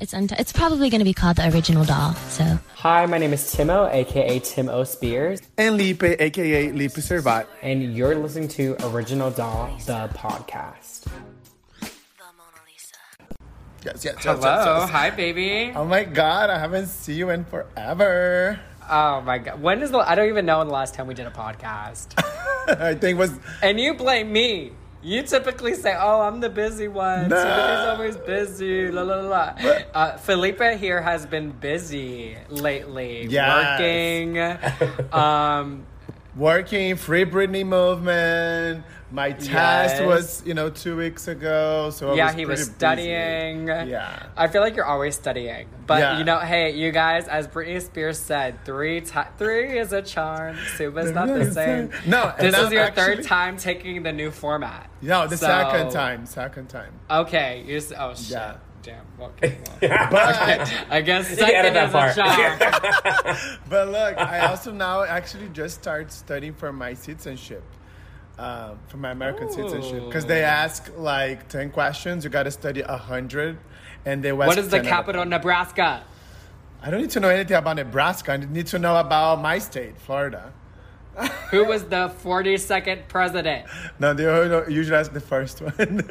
It's probably going to be called the original doll. So hi, my name is Timo, aka Timo Spears, and Lipe, aka Lipe Servat, and you're listening to Original Doll, the podcast. Yes. Hello, hi, baby. Oh my God, I haven't seen you in forever. Oh my God, when is the? I don't even know when the last time we did a podcast. I think was. And you blame me. You typically say, oh, I'm the busy one. No. Somebody's always busy. La, la, la. Felipe here has been busy lately. Yes. Working. Working, Free Britney movement. My test was, 2 weeks ago. So he was studying. Busy. Yeah. I feel like you're always studying. But, hey, you guys, as Britney Spears said, three is a charm. Suba's not the same. No. This is your third time taking the new format. No, the second time. Okay. Shit. Yeah. Damn. Okay. But I guess second is a charm. But look, I also now actually just started studying for my citizenship. For my American citizenship, because they ask 10 questions, you got to study 100, and they what is the capital of Nebraska? I don't need to know anything about Nebraska. I need to know about my state, Florida. Who was the 42nd president? No, they usually ask the first one.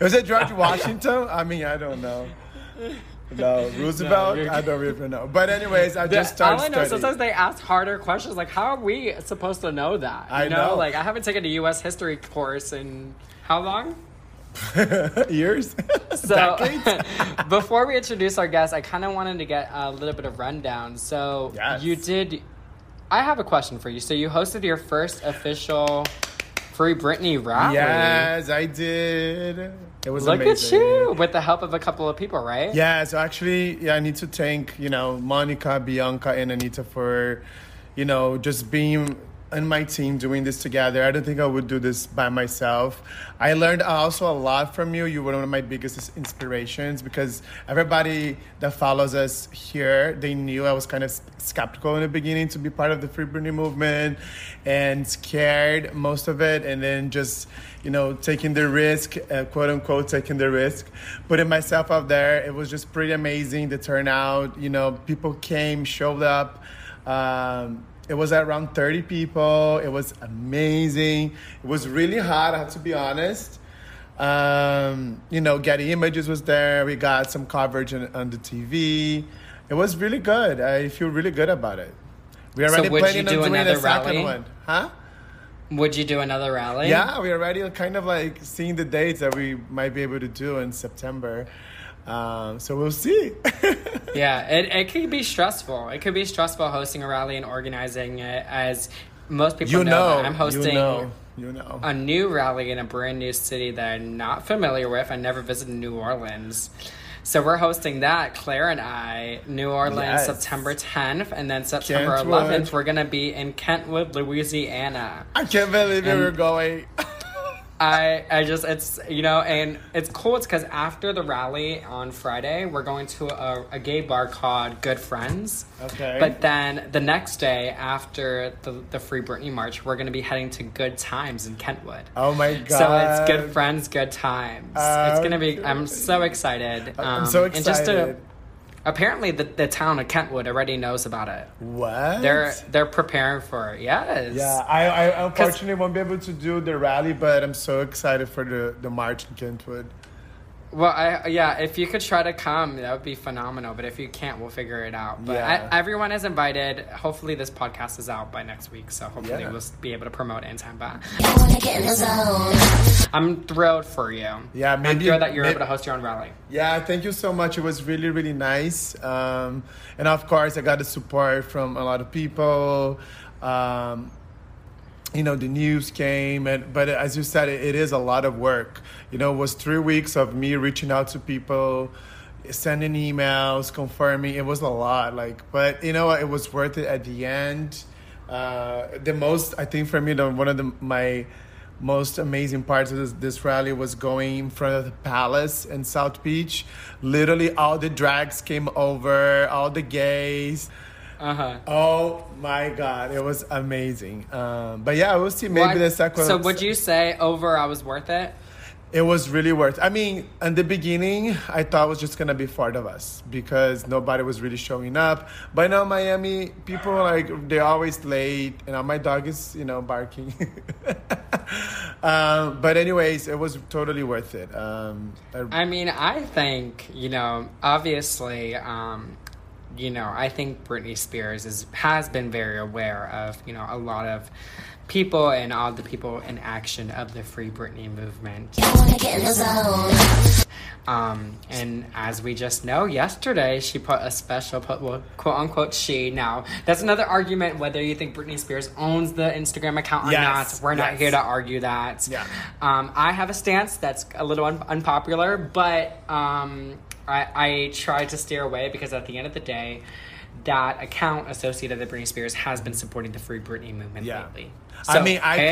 Was it George Washington? I mean, I don't know. No, Roosevelt? No, I don't even know. But anyways, I just started studying. All I know, sometimes they ask harder questions. Like, how are we supposed to know that? I know. Like, I haven't taken a U.S. history course in how long? Years? So, before we introduce our guest, I kind of wanted to get a little bit of rundown. So, I have a question for you. So, you hosted your first official Free Britney rally. Yes, I did. It was amazing. Look at you, with the help of a couple of people, right? Yeah, so actually, I need to thank, Monica, Bianca, and Anita for, just being on my team doing this together. I don't think I would do this by myself. I learned also a lot from you. You were one of my biggest inspirations because everybody that follows us here, they knew I was kind of skeptical in the beginning to be part of the Free Britney movement and scared most of it, and then just... taking the risk, quote unquote, taking the risk, putting myself out there. It was just pretty amazing, the turnout. People came, showed up. It was around 30 people. It was amazing. It was really hot, I have to be honest. Getty Images was there. We got some coverage on the TV. It was really good. I feel really good about it. We already planning on doing the second one. Huh? Would you do another rally? Yeah, we already kind of seeing the dates that we might be able to do in September. So we'll see. Yeah, it could be stressful. It could be stressful hosting a rally and organizing it, as most people know that I'm hosting a new rally in a brand new city that I'm not familiar with. I never visited New Orleans. So we're hosting that, Claire and I, New Orleans, September 10th, and then September 11th, we're going to be in Kentwood, Louisiana. I can't believe we're going. And it's cool. It's because after the rally on Friday, we're going to a gay bar called Good Friends. Okay. But then the next day after the Free Britney March, we're going to be heading to Good Times in Kentwood. Oh, my God. So it's Good Friends, Good Times. It's going to be... I'm so excited. I'm so excited. And just apparently, the town of Kentwood already knows about it. What? They're preparing for it. Yes. Yeah. I unfortunately won't be able to do the rally, but I'm so excited for the march in Kentwood. Well, if you could try to come, that would be phenomenal. But if you can't, we'll figure it out. But everyone is invited. Hopefully, this podcast is out by next week. So hopefully, we'll be able to promote it in time. But I'm thrilled for you. Yeah, maybe, I'm thrilled that you're able to host your own rally. Yeah, thank you so much. It was really, really nice. And of course, I got the support from a lot of people. The news came, but as you said, it is a lot of work. It was 3 weeks of me reaching out to people, sending emails, confirming. It was a lot. But it was worth it at the end. The most, I think, for me, one of my most amazing parts of this rally was going in front of the palace in South Beach. Literally, all the drags came over, all the gays. Uh-huh. Oh my God, it was amazing. But we'll see. Maybe the second. So would you say overall was worth it? It was really worth. I mean, in the beginning, I thought it was just going to be four of us because nobody was really showing up. But now Miami, people, like, they're always late. And my dog is, you know, barking. But anyways, it was totally worth it. I mean, I think, you know, obviously, you know, I think Britney Spears has been very aware of, you know, a lot of people and all the people in action of the Free Britney movement. And as we just know, yesterday she put a special, quote unquote, she. Now, that's another argument whether you think Britney Spears owns the Instagram account or not. We're not here to argue that. Yeah. I have a stance that's a little unpopular, but I try to steer away because at the end of the day, that account associated with Britney Spears has been supporting the Free Britney movement lately. So, I mean, I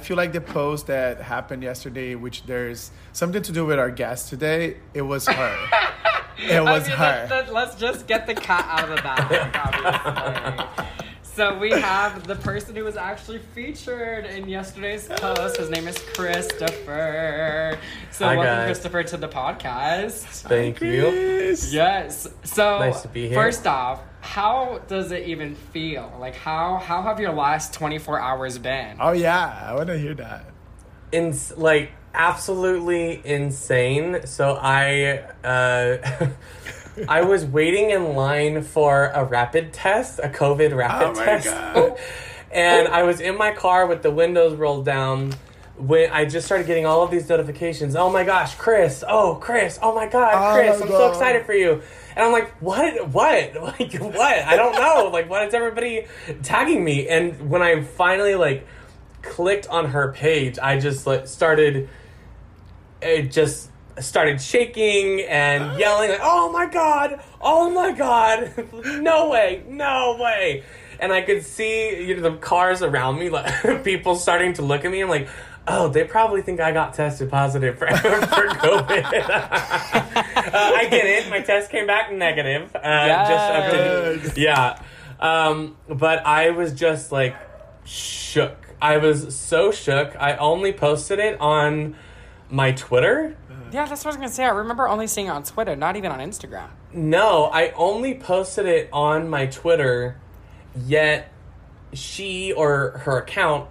feel like the post that happened yesterday, which there's something to do with our guest today, it was her. It was her. Let's just get the cat out of the bag, obviously. So we have the person who was actually featured in yesterday's post. His name is Christopher. So hi, welcome, guys. Christopher, to the podcast. Thank you. Yes. So nice to be here. First off, how does it even feel? Like, how have your last 24 hours been? Oh, yeah. I want to hear that. It's, like, absolutely insane. So I was waiting in line for a rapid test, a COVID rapid test. God. And I was in my car with the windows rolled down when I just started getting all of these notifications. Oh my gosh, Chris. Oh, Chris. Oh my God, Chris. Oh my God. I'm so excited for you. And I'm like, what? Like, what? I don't know. Like, why is everybody tagging me? And when I finally, like, clicked on her page, I just, like, started shaking and yelling, like, oh my god, no way. And I could see, you know, the cars around me, like, people starting to look at me. I'm like, oh, they probably think I got tested positive for COVID. I get it, my test came back negative. But I was just, like, shook. I was so shook. I only posted it on my Twitter. Yeah, that's what I was going to say. I remember only seeing it on Twitter, not even on Instagram. No, I only posted it on my Twitter, yet she, or her account,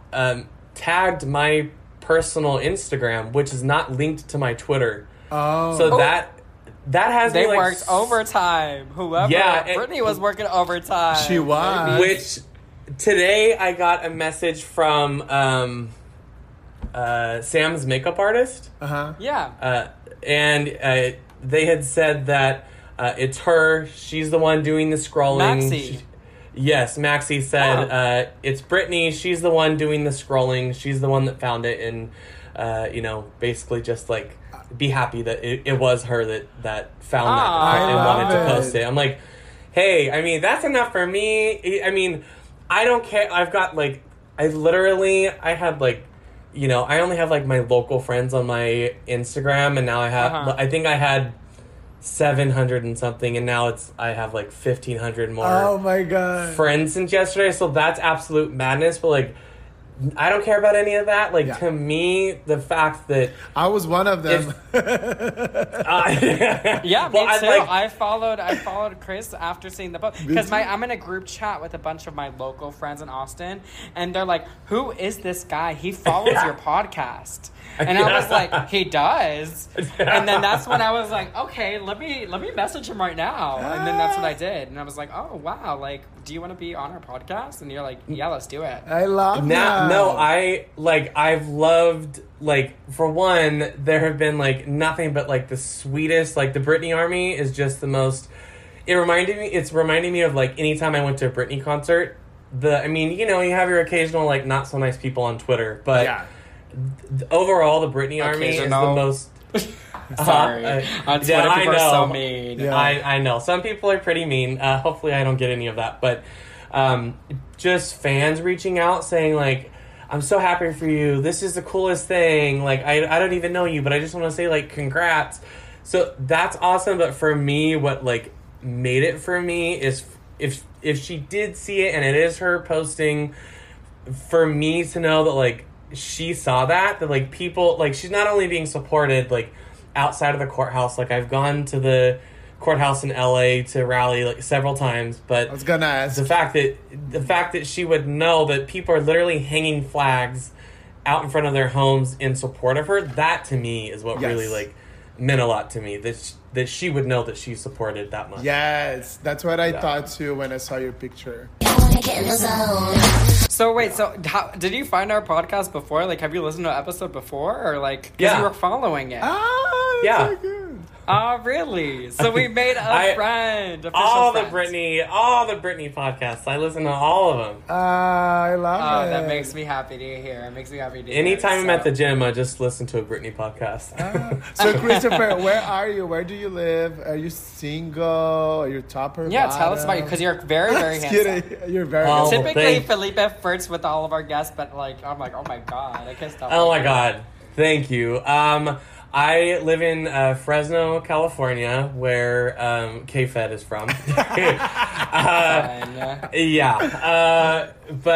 tagged my personal Instagram, which is not linked to my Twitter. Oh. So that has me, like... They worked overtime. Whoever. Yeah. Britney was working overtime. She was. Which, today I got a message from... Sam's makeup artist. Uh-huh. Yeah. And they had said that it's her. She's the one doing the scrolling. Maxie. Maxie said, it's Britney. She's the one doing the scrolling. She's the one that found it. And, you know, basically just, like, be happy that it was her that found that and wanted to post it. I'm like, hey, I mean, that's enough for me. I mean, I don't care. I've got, like, you know, I only have, like, my local friends on my Instagram, and now I have... Uh-huh. I think I had 700 and something, and now I have, like, 1,500 more... Oh, my God. ...friends since yesterday, so that's absolute madness, but, like, I don't care about any of that. Like, to me, the fact that... I was one of them. Yeah, well, me too. Like, I followed Chris after seeing the post. Because I'm in a group chat with a bunch of my local friends in Austin. And they're like, who is this guy? He follows your podcast. And I was like, he does? And then that's when I was like, okay, let me message him right now. And then that's what I did. And I was like, oh, wow. Like, do you want to be on our podcast? And you're like, yeah, let's do it. I love that. No, I've loved, like, for one, there have been, like, nothing but, like, the sweetest, like, the Britney Army is just the most, it's reminding me of, like, anytime I went to a Britney concert, I mean, you know, you have your occasional, like, not so nice people on Twitter, but overall, the Britney Army is the most... Sorry. On Twitter, people are so mean. Yeah. I know. Some people are pretty mean. Hopefully I don't get any of that, but... just fans reaching out saying, like, I'm so happy for you. This is the coolest thing. Like, I don't even know you, but I just want to say, like, congrats. So that's awesome. But for me, what, like, made it for me is if she did see it and it is her posting, for me to know that, like, she saw that like people, like she's not only being supported like outside of the courthouse. Like I've gone to the courthouse in LA to rally like several times, but I was gonna ask. The fact that she would know that people are literally hanging flags out in front of their homes in support of her, that to me is what really like meant a lot to me, that she would know that she supported that much. Yes, that's what I thought too when I saw your picture. So wait, so how, did you find our podcast before? Like, have you listened to an episode before, or like you were following it? Oh, yeah. Oh, really? So we made a friend. All friends. all the Britney podcasts. I listen to all of them. I love it. That makes me happy to hear. It makes me happy to Anytime hear, I'm at the gym, I just listen to a Britney podcast. So Christopher, where are you? Where do you live? Are you single? Are you top or bottom? Tell us about you, because you're very, very handsome. Kidding. You're very handsome. Typically, Felipe flirts with all of our guests, but like, I'm like, oh my God, I can't stop. Oh my God. Thank you. I live in Fresno, California, where K-Fed is from. But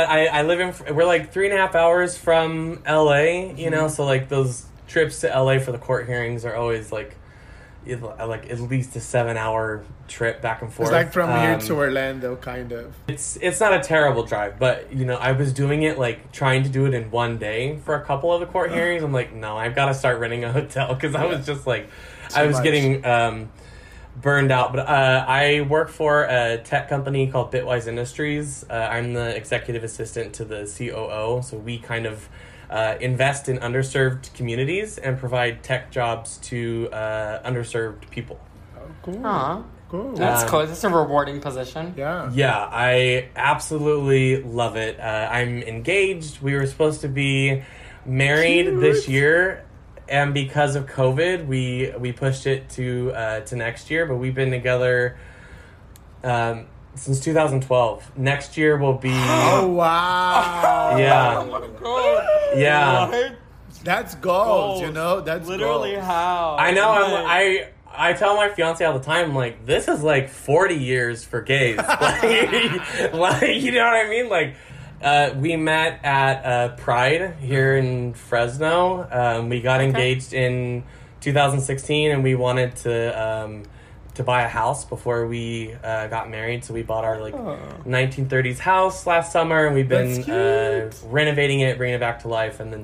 I live in... We're like 3.5 hours from L.A., you know? So, like, those trips to L.A. for the court hearings are always, like at least a 7-hour trip back and forth. It's like from here to Orlando, kind of. It's not a terrible drive, but you know, I was doing it like trying to do it in one day for a couple of the court hearings. I'm like, no, I've got to start renting a hotel, because I was just like, getting burned out. But I work for a tech company called Bitwise Industries. I'm the executive assistant to the COO, so we kind of invest in underserved communities and provide tech jobs to underserved people. Oh, cool. Aww. Cool. That's cool. That's a rewarding position. Yeah. Yeah, I absolutely love it. I'm engaged. We were supposed to be married this year, and because of COVID, we pushed it to next year, but we've been together since 2012. Next year will be... Oh, wow. Yeah. Oh, my God. Yeah. What? That's gold, you know? That's literally gold. How. I know. I tell my fiancé all the time, like, this is like 40 years for gays. like, you know what I mean? Like, we met at Pride here in Fresno. We got engaged in 2016, and we wanted to buy a house before we got married, so we bought our 1930s house last summer, and we've been renovating it, bringing it back to life, and then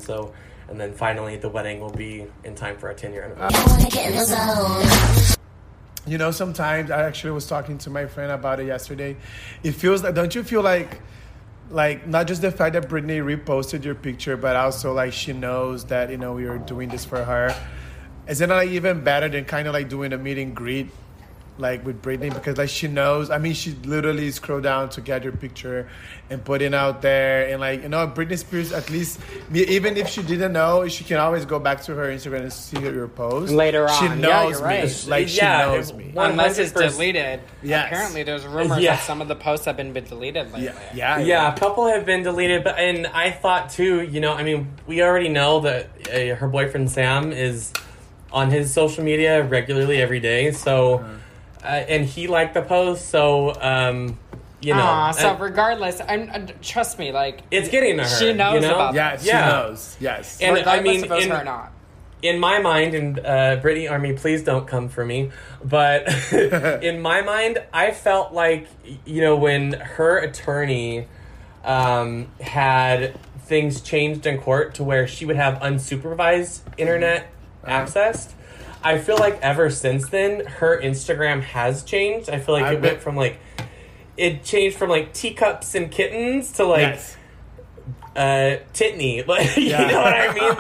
finally the wedding will be in time for our 10-year anniversary. You know, sometimes I actually was talking to my friend about it yesterday. It feels like, don't you feel like not just the fact that Britney reposted your picture, but also like she knows that, you know, we are doing this for her. Is it not like even better than kind of like doing a meet and greet? Like with Britney, because like she knows, I mean, she literally scrolled down to get your picture and put it out there, and like, you know, Britney Spears, at least even if she didn't know, she can always go back to her Instagram and see your post later on. She knows you're right. Like she knows me. Unless it's deleted. Yes. Apparently, there's rumors that some of the posts have been deleted lately. Yeah, a couple have been deleted, but and I thought too, you know, I mean, we already know that her boyfriend Sam is on his social media regularly every day, so. And he liked the post, so, you know. So regardless, trust me, like... It's getting to her. She knows about that. Yes, she knows. Yes. And regardless if it's her or not. In my mind, and Britney Army, please don't come for me, but in my mind, I felt like, you know, when her attorney had things changed in court to where she would have unsupervised internet access... I feel like ever since then, her Instagram has changed. I feel like it went from, like... It changed from, like, teacups and kittens to, like... Yes. Titney. Like, you know what I mean?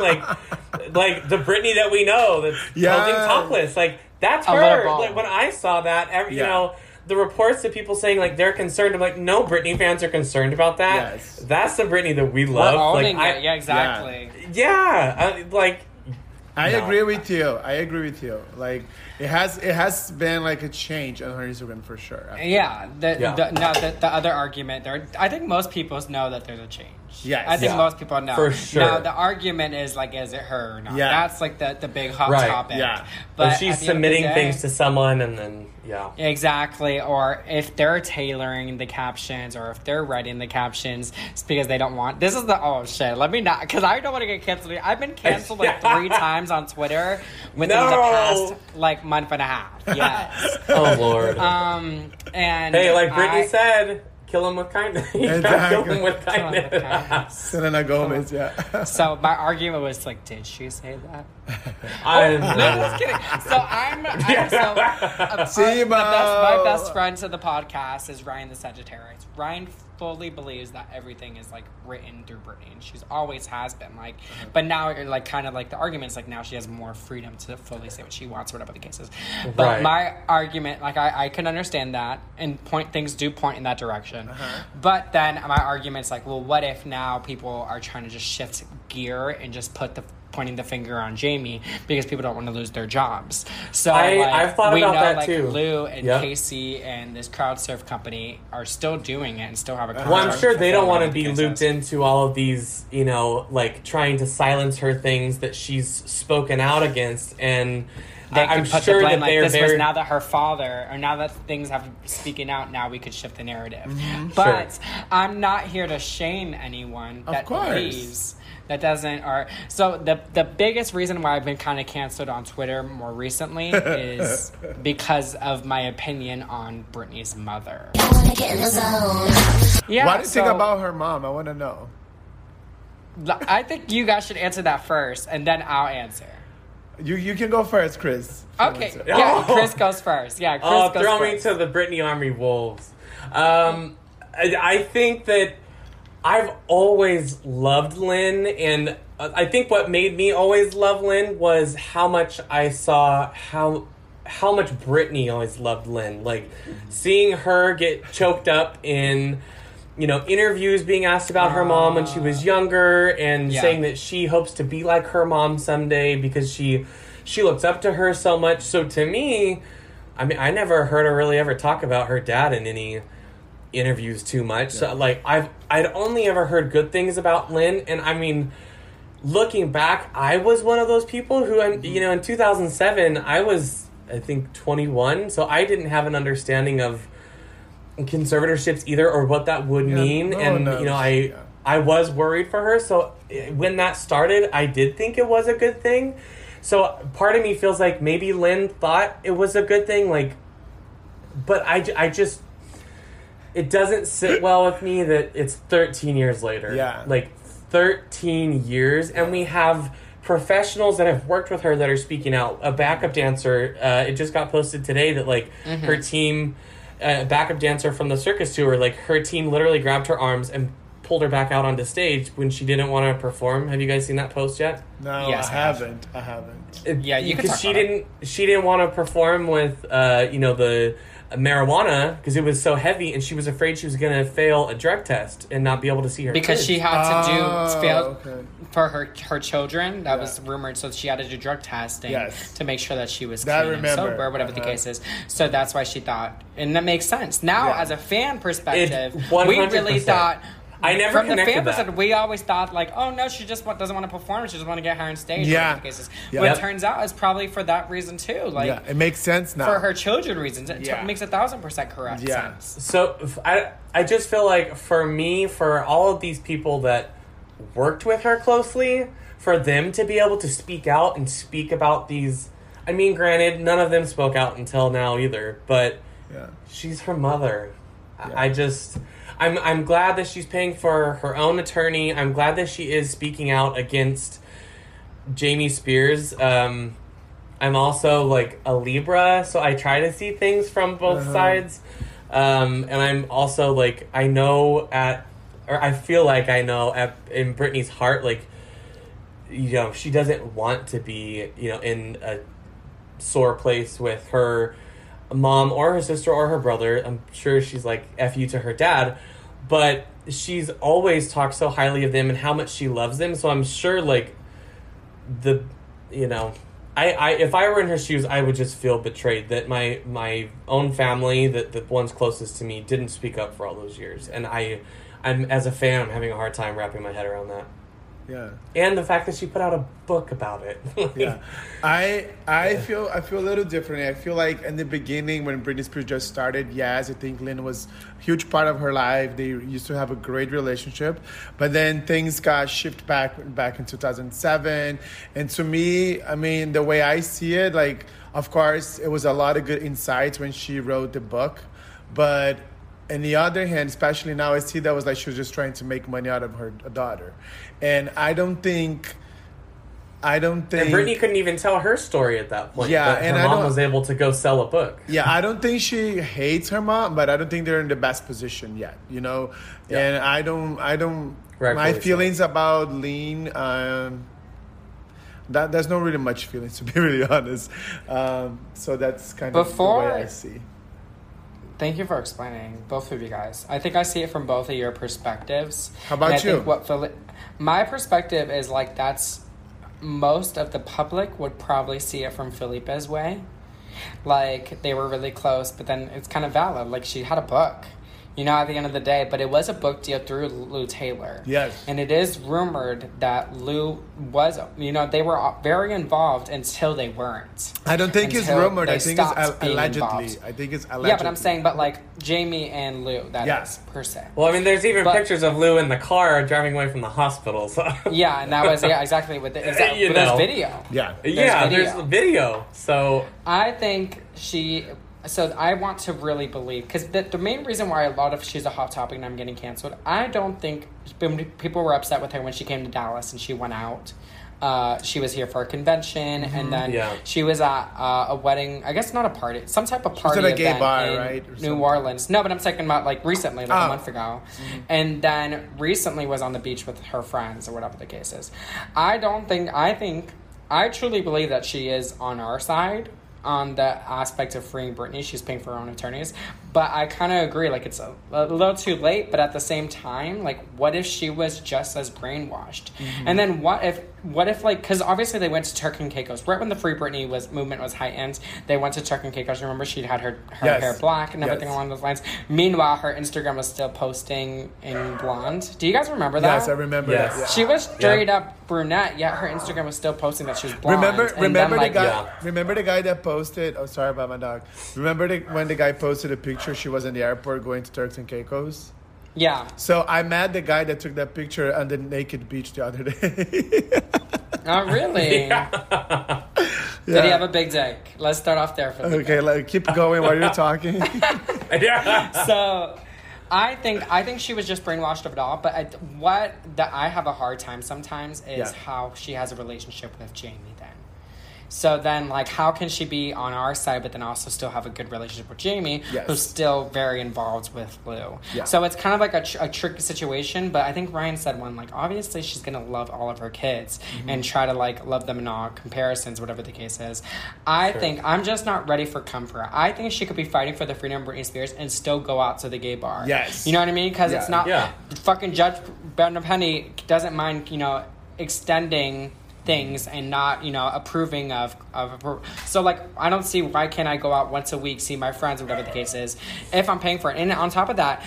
Like the Britney that we know that's posing topless. Like, that's her. Like, when I saw that, you know... The reports of people saying, like, they're concerned. I'm like, no, Britney fans are concerned about that. Yes. That's the Britney that we love. We're owning it. Yeah, exactly. Yeah. I agree with you. Like it has been like a change on her Instagram for sure. The other argument there. I think most people know that there's a change. Yes. I think most people know. For sure. Now, the argument is, like, is it her or not? Yeah. That's, like, the big hot topic. Yeah. But if she's submitting things to someone and then, exactly. Or if they're tailoring the captions or if they're writing the captions, it's because they don't want... This is the... Oh, shit. Let me not... Because I don't want to get canceled. I've been canceled, like, 3 times on Twitter within the past, like, month and a half. Yes. Oh, Lord. And hey, like Britney said... Kill him with kindness. Exactly. Kill him with kindness. Selena Gomez, So my argument was like, did she say that? I'm just kidding. So my best friend to the podcast is Ryan the Sagittarius. Ryan fully believes that everything is like written through Britney, and she's always has been like. Mm-hmm. But now, like, kind of like the argument's like now she has more freedom to fully say what she wants, whatever the case is. Right. But my argument, like, I can understand that, and things do point in that direction. Uh-huh. But then my argument's like, well, what if now people are trying to just shift gear and just put the pointing the finger on Jamie because people don't want to lose their jobs. So I've thought about that like too. Lou and Casey and this crowd surf company are still doing it and still have a crowd. Well, I'm sure they don't want to be looped into all of these, you know, like trying to silence her things that she's spoken out against, and they I'm could put sure the blame that like this very... was now that her father or now that things have speaking out, now we could shift the narrative. Mm-hmm. But I'm not here to shame anyone that believes that doesn't, or so the biggest reason why I've been kind of canceled on Twitter more recently is because of my opinion on Britney's mother. I wanna get in the zone. Yeah, why do you think about her mom? I want to know. I think you guys should answer that first, and then I'll answer. You can go first, Chris. Okay, yeah, Chris goes first. Yeah, Chris goes first. Throw me to the Britney Army Wolves. I think that. I've always loved Lynn, and I think what made me always love Lynn was how much I saw how much Britney always loved Lynn. Like seeing her get choked up in, you know, interviews being asked about her mom when she was younger, and saying that she hopes to be like her mom someday because she looks up to her so much. So to me, I mean, I never heard her really ever talk about her dad in any interviews too much. So like I'd only ever heard good things about Lynn, and I mean looking back, I was one of those people who you know, in 2007 I was I think 21, so I didn't have an understanding of conservatorships either or what that would mean. You know, I was worried for her, so when that started I did think it was a good thing. So part of me feels like maybe Lynn thought it was a good thing, like, but I just it doesn't sit well with me that it's 13 years later. Yeah. Like, 13 years. And we have professionals that have worked with her that are speaking out. A backup dancer, it just got posted today that, like, her team, a backup dancer from the circus tour, like, her team literally grabbed her arms and pulled her back out onto stage when she didn't want to perform. Have you guys seen that post yet? No, yes, I haven't. Yeah, you can talk about it. She didn't want to perform with, you know, the... marijuana because it was so heavy, and she was afraid she was going to fail a drug test and not be able to see her because kids. She had to for her children that was rumored, so she had to do drug testing to make sure that she was clean and sober, whatever the case is. So that's why she thought, and that makes sense now as a fan perspective. We really thought I never from the fan perspective, we always thought like, oh no, she just doesn't want to perform. She just want to get her on stage. Yeah. In cases. Yeah. But it turns out it's probably for that reason too. Like, it makes sense now for her children reasons. It makes 1,000% correct sense. So I just feel like for me, for all of these people that worked with her closely, for them to be able to speak out and speak about these. I mean, granted, none of them spoke out until now either. But she's her mother. Yeah. I'm glad that she's paying for her own attorney. I'm glad that she is speaking out against Jamie Spears. I'm also like a Libra, so I try to see things from both sides. And I'm also like I feel like I know in Britney's heart, like, you know, she doesn't want to be, you know, in a sore place with her mom or her sister or her brother. I'm sure she's like F you to her dad, but she's always talked so highly of them and how much she loves them. So I'm sure like the, you know, I if I were in her shoes, I would just feel betrayed that my own family, that the ones closest to me, didn't speak up for all those years. And I as a fan, I'm having a hard time wrapping my head around that. Yeah. And the fact that she put out a book about it. Yeah. I feel a little differently. I feel like in the beginning when Britney Spears just started, yes, I think Lynn was a huge part of her life. They used to have a great relationship. But then things got shifted back in 2007. And to me, I mean, the way I see it, like, of course, it was a lot of good insights when she wrote the book. But on the other hand, especially now, I see that was like she was just trying to make money out of her daughter. And I don't think... And Britney couldn't even tell her story at that point. Yeah, and her mom was able to go sell a book. Yeah, I don't think she hates her mom, but I don't think they're in the best position yet, you know? Yeah. And I don't... Rightfully my feelings so. About Lynn... there's no really much feelings, to be really honest. So that's kind of the way I see. Thank you for explaining, both of you guys. I think I see it from both of your perspectives. How about you? Think my perspective is like that's most of the public would probably see it from Felipe's way. Like they were really close, but then it's kind of valid. Like she had a book, you know, at the end of the day, but it was a book deal through Lou Taylor. Yes. And it is rumored that Lou was, you know, they were very involved until they weren't. I don't think it's rumored. I think it's allegedly. I think it's allegedly. Yeah, but I'm saying, but like Jamie and Lou, that is per se. Well, I mean, there's even pictures of Lou in the car driving away from the hospital. So. Yeah, and that was exactly what there's video. Yeah. There's video. So I think she... So I want to really believe, because the main reason why a lot of She's a Hot Topic and I'm getting canceled, I don't think people were upset with her when she came to Dallas and she went out. She was here for a convention, mm-hmm. and then she was at a wedding, I guess not a party, some type of party event in New Orleans. No, but I'm talking about like recently, like a month ago. Mm-hmm. And then recently was on the beach with her friends or whatever the case is. I truly believe that she is on our side. On the aspect of freeing Britney, she's paying for her own attorneys, but I kind of agree. Like it's a little too late, but at the same time, like what if she was just as brainwashed? Mm-hmm. And then what if like, because obviously they went to Turks and Caicos right when the Free Britney movement was heightened. They went to Turks and Caicos. Remember, she had her hair black and everything along those lines. Meanwhile, her Instagram was still posting in blonde. Do you guys remember that? Yes, I remember. Yes. That. Yeah. She was straight up brunette, yet her Instagram was still posting that she was blonde. Remember the guy that posted. Oh, sorry about my dog. Remember when the guy posted a picture? She was in the airport going to Turks and Caicos. Yeah. So I met the guy that took that picture on the naked beach the other day. Oh, really? Yeah. Did he have a big dick? Let's start off there for the okay. Like, keep going while you're talking. Yeah. So. I think she was just brainwashed of it all, but I have a hard time sometimes is how she has a relationship with Jamie then. So then, like, how can she be on our side but then also still have a good relationship with Jamie, who's still very involved with Lou? Yeah. So it's kind of like a tricky situation, but I think Ryan said one, like, obviously she's going to love all of her kids and try to, like, love them in all comparisons, whatever the case is. I think I'm just not ready for comfort. I think she could be fighting for the freedom of Britney Spears and still go out to the gay bar. Yes. You know what I mean? Because it's not fucking Judge Penny doesn't mind, you know, extending things and not, you know, approving of so like I don't see why can't I go out once a week, see my friends, whatever the case is, if I'm paying for it. And on top of that,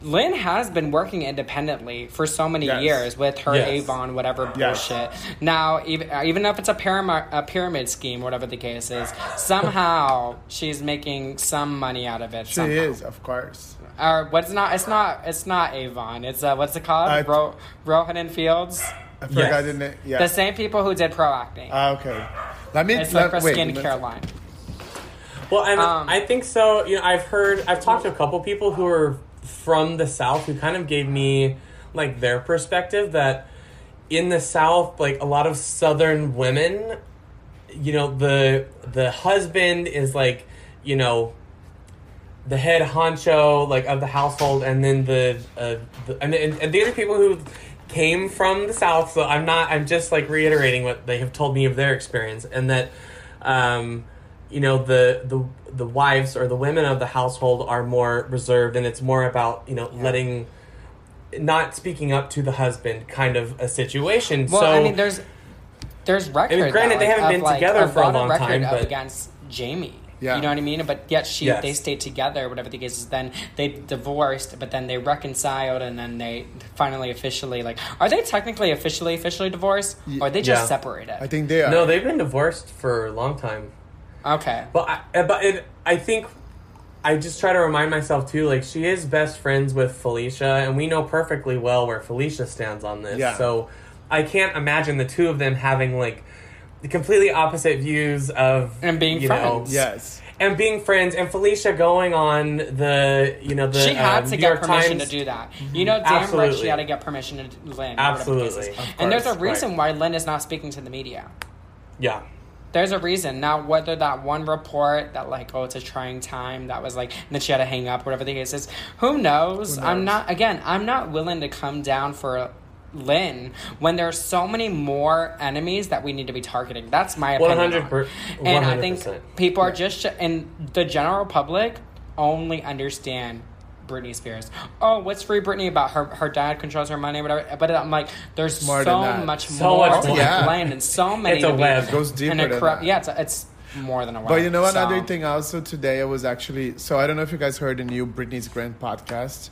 Lynn has been working independently for so many years with her Avon, whatever bullshit. Now, even if it's a pyramid scheme, whatever the case is, somehow she's making some money out of it. She is, of course. Or what's not? It's not Avon. It's what's it called? Rohan and Fields. I forgot the name. Yeah. The same people who did pro acne. Okay. It's like her skincare line. Well, and I think so. You know, I've talked to a couple people who are from the South who kind of gave me like their perspective that in the South, like a lot of Southern women, you know, the husband is like, you know, the head honcho like of the household, and then and the other people who came from the South, so I'm just like reiterating what they have told me of their experience, and that you know, the wives or the women of the household are more reserved, and it's more about, you know, not speaking up to the husband kind of a situation. Well, so I mean there's record, I mean, granted, they haven't been together for a long time, but against Jamie. Yeah. You know what I mean? But yet they stayed together, whatever the case is. Then they divorced, but then they reconciled, and then they finally officially, like, are they technically officially divorced? Or are they just separated? I think they are. No, they've been divorced for a long time. Okay. Well, I think I just try to remind myself, too, like, she is best friends with Felicia, and we know perfectly well where Felicia stands on this. Yeah. So I can't imagine the two of them having, like, the completely opposite views of... And being friends. Yes. And being friends. And Felicia going on the, She had to get permission to do that. You know damn right she had to get permission to Lynn. Absolutely. And there's a reason why Lynn is not speaking to the media. Yeah. There's a reason. Now, whether that one report that, like, oh, it's a trying time, that was, like, and then she had to hang up, whatever the case is. Who knows? I'm not willing to come down for... Lynn, when there are so many more enemies that we need to be targeting. That's my opinion. 100%. And I think people are just... And the general public only understand Britney Spears. Oh, what's Free Britney about? Her dad controls her money, whatever. But I'm like, there's so much more to Lynn, and so many... It's a web. It goes deeper than that. Yeah, it's more than a web. But you know another thing also today, I was actually... So I don't know if you guys heard the new Britney's Graham podcast.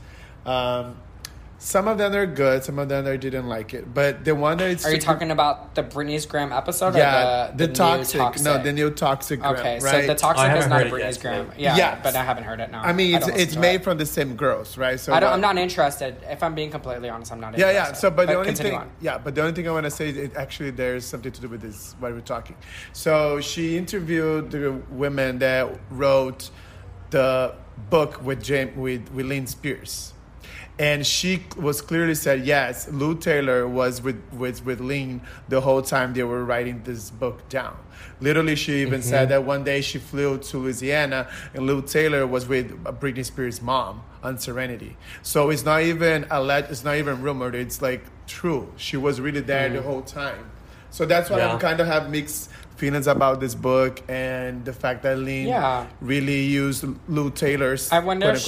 Some of them are good. Some of them I didn't like it. But the one that... Are you talking about the Britney's Graham episode? Yeah, or the Toxic. No, the new Toxic Graham, okay, right? So the Toxic is not Britney's Graham. Yeah, yes. But I haven't heard it now. I mean, it's made from the same girls, right? So I'm not interested. If I'm being completely honest, I'm not interested. Yeah, yeah. So, but the only thing I want to say is actually there's something to do with this, what we're talking. So she interviewed the women that wrote the book with Lynn Spears. And she was clearly said, yes, Lou Taylor was with Lynn the whole time they were writing this book down. Literally, she even said that one day she flew to Louisiana and Lou Taylor was with Britney Spears' mom on Serenity. So it's not even it's not even rumored. It's like true. She was really there the whole time. So that's why I kind of have mixed feelings about this book and the fact that Lynn really used Lou Taylor's. I wonder if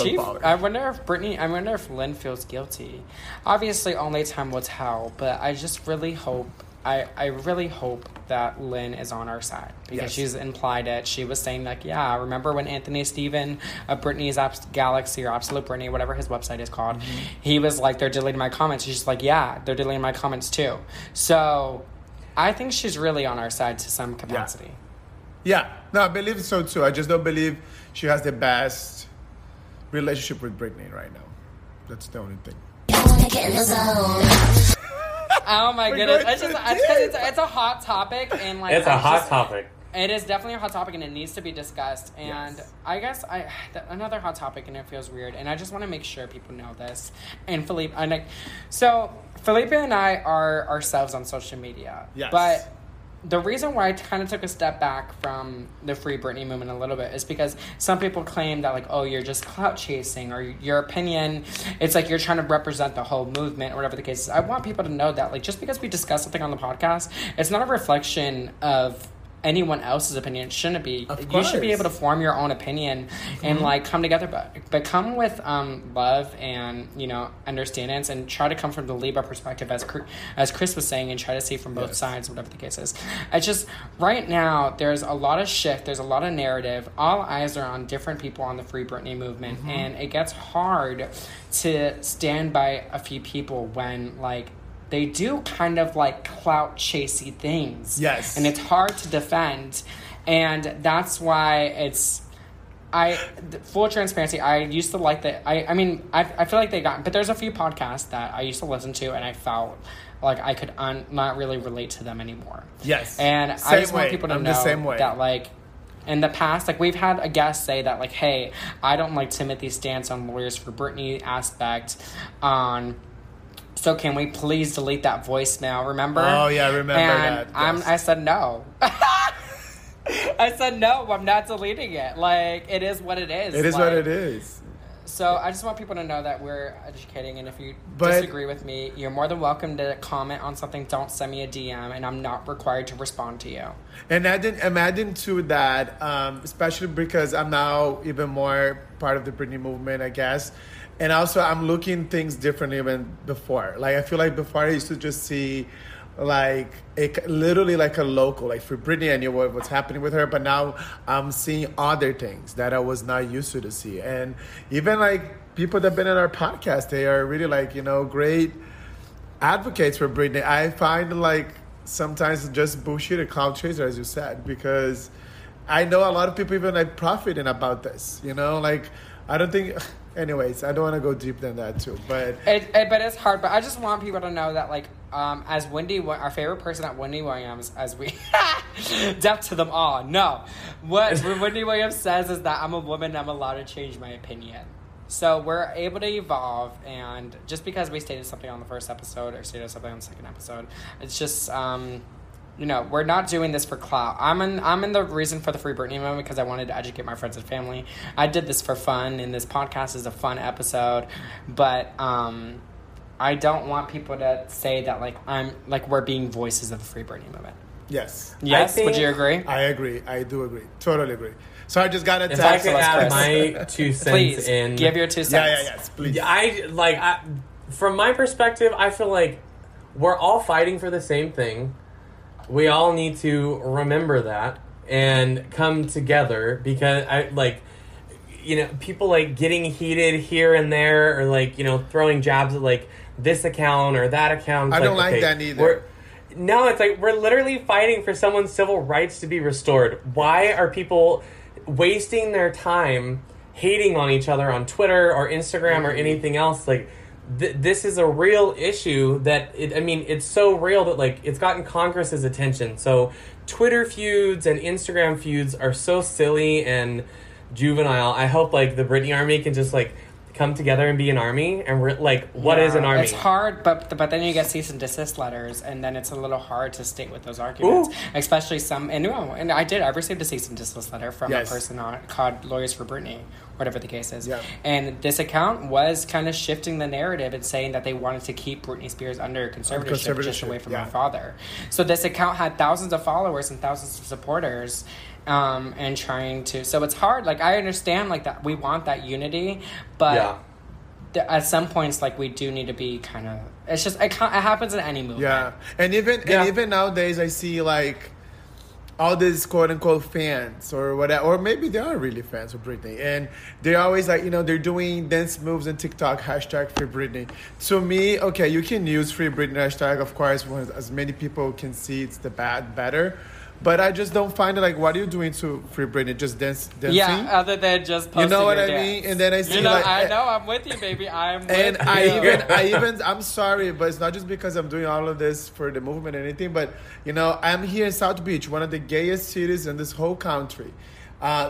Lynn feels guilty. Obviously, only time will tell. But I just really hope. I really hope that Lynn is on our side because she's implied it. She was saying like, yeah, remember when Anthony Steven of Britney's Galaxy or Absolute Britney, whatever his website is called, he was like, they're deleting my comments. She's like, yeah, they're deleting my comments too. So. I think she's really on our side to some capacity. Yeah. No, I believe so too. I just don't believe she has the best relationship with Britney right now. That's the only thing. Oh my goodness. It's a hot topic. And like, topic. It is definitely a hot topic and it needs to be discussed. And I guess another hot topic and it feels weird. And I just want to make sure people know this. And Felipe, Felipe and I are ourselves on social media. Yes. But the reason why I kind of took a step back from the Free Britney movement a little bit is because some people claim that, like, oh, you're just clout chasing or your opinion, it's like you're trying to represent the whole movement or whatever the case is. I want people to know that, like, just because we discuss something on the podcast, it's not a reflection of anyone else's opinion. It shouldn't be. You should be able to form your own opinion and like come together, but come with love and understandings and try to come from the Libra perspective as Chris was saying and try to see from both sides, whatever the case is. It's just right now there's a lot of shift, there's a lot of narrative. All eyes are on different people on the Free Britney movement and it gets hard to stand by a few people when like they do kind of like clout chasey things. Yes. And it's hard to defend. And that's why full transparency, I used to like that. I feel like but there's a few podcasts that I used to listen to and I felt like I could not really relate to them anymore. Yes. And I just want people to know that like, in the past, like, we've had a guest say that, like, hey, I don't like Timothy's stance on Lawyers for Britney aspect on... So can we please delete that voicemail, remember? Oh, yeah, I remember that. Yes. I said no. I said no, I'm not deleting it. Like, it is what it is. It is what it is. So I just want people to know that we're educating. And if you disagree with me, you're more than welcome to comment on something. Don't send me a DM, and I'm not required to respond to you. And I didn't imagine to that, especially because I'm now even more part of the Britney movement, I guess. And also, I'm looking things differently than before. Like, I feel like before I used to just see like literally like a local. Like for Britney, I knew what was happening with her, but now I'm seeing other things that I was not used to see. And even like people that have been in our podcast, they are really like, you know, great advocates for Britney. I find like sometimes just bullshit a cloud chaser, as you said, because I know a lot of people even like profiting about this, you know, like I don't think. Anyways, I don't want to go deep than that too, but it's hard. But I just want people to know that, like, as Wendy, our favorite person at Wendy Williams, as we deaf to them all. No, what Wendy Williams says is that I'm a woman. I'm allowed to change my opinion. So we're able to evolve, and just because we stated something on the first episode or stated something on the second episode, it's just you know, we're not doing this for clout. I'm in the reason for the Free Britney moment because I wanted to educate my friends and family. I did this for fun, and this podcast is a fun episode. But I don't want people to say that like we're being voices of the Free Britney moment. Yes. Yes. Would you agree? I agree. I do agree. Totally agree. So I just got to text. If I could add my 2 cents please, in. Give your 2 cents. Yeah, please. I from my perspective, I feel like we're all fighting for the same thing. We all need to remember that and come together because people like getting heated here and there or like, you know, throwing jabs at like this account or that account. I don't like that either. No, it's like we're literally fighting for someone's civil rights to be restored. Why are people wasting their time hating on each other on Twitter or Instagram or anything else? Like, this is a real issue that, it's so real that, like, it's gotten Congress's attention. So Twitter feuds and Instagram feuds are so silly and juvenile. I hope, like, the Britney army can just, like, come together and be an army. And, what is an army? It's hard, but then you get cease and desist letters, and then it's a little hard to state with those arguments. Ooh. Especially some, and I received a cease and desist letter from a person called Lawyers for Britney. Whatever the case is. Yeah. And this account was kind of shifting the narrative and saying that they wanted to keep Britney Spears under conservatorship just away from her father. So this account had thousands of followers and thousands of supporters and trying to... So it's hard. Like, I understand, like, that we want that unity, but... Yeah. At some points, like, we do need to be kind of... It's just... It happens in any movement. Yeah. And even nowadays, I see, like... all these quote-unquote fans or whatever, or maybe they are really fans of Britney. And they're always like, you know, they're doing dance moves on TikTok, #FreeBritney. To me, okay, you can use Free Britney hashtag, of course, as many people can see it's the bad better. But I just don't find it, like, what are you doing to Free Britney? Just dancing? Yeah, other than just posting. You know what I mean? And then I see, I know, I'm with you, baby. I'm sorry, but it's not just because I'm doing all of this for the movement or anything. But, you know, I'm here in South Beach, one of the gayest cities in this whole country,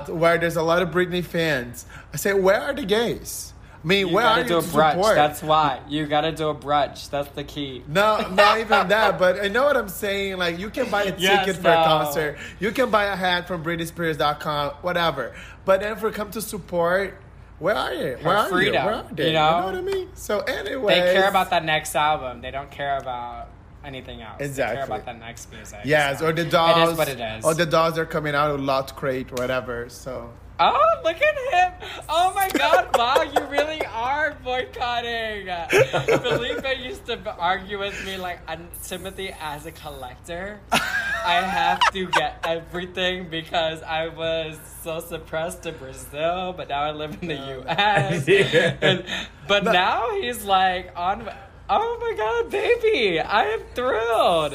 where there's a lot of Britney fans. I say, where are the gays? I mean, you gotta do a brunch. Support? That's why you gotta do a brunch. That's the key. No, not even that. But I know what I'm saying. Like, you can buy a ticket for a concert. You can buy a hat from BritneySpears.com, whatever. But then for come to support, where are you? Where are you? Where are they? You know what I mean? So anyway, they care about that next album. They don't care about anything else. Exactly. They care about that next music. Yes, so. Or the dolls. It is what it is. Or the dolls are coming out of Lot Crate, whatever. So. Oh, look at him. Oh, my God. Wow, you really are boycotting. Felipe used to argue with me, like, Timothy, as a collector, I have to get everything because I was so suppressed to Brazil, but now I live in the U.S. But now he's like, oh, my God, baby, I am thrilled.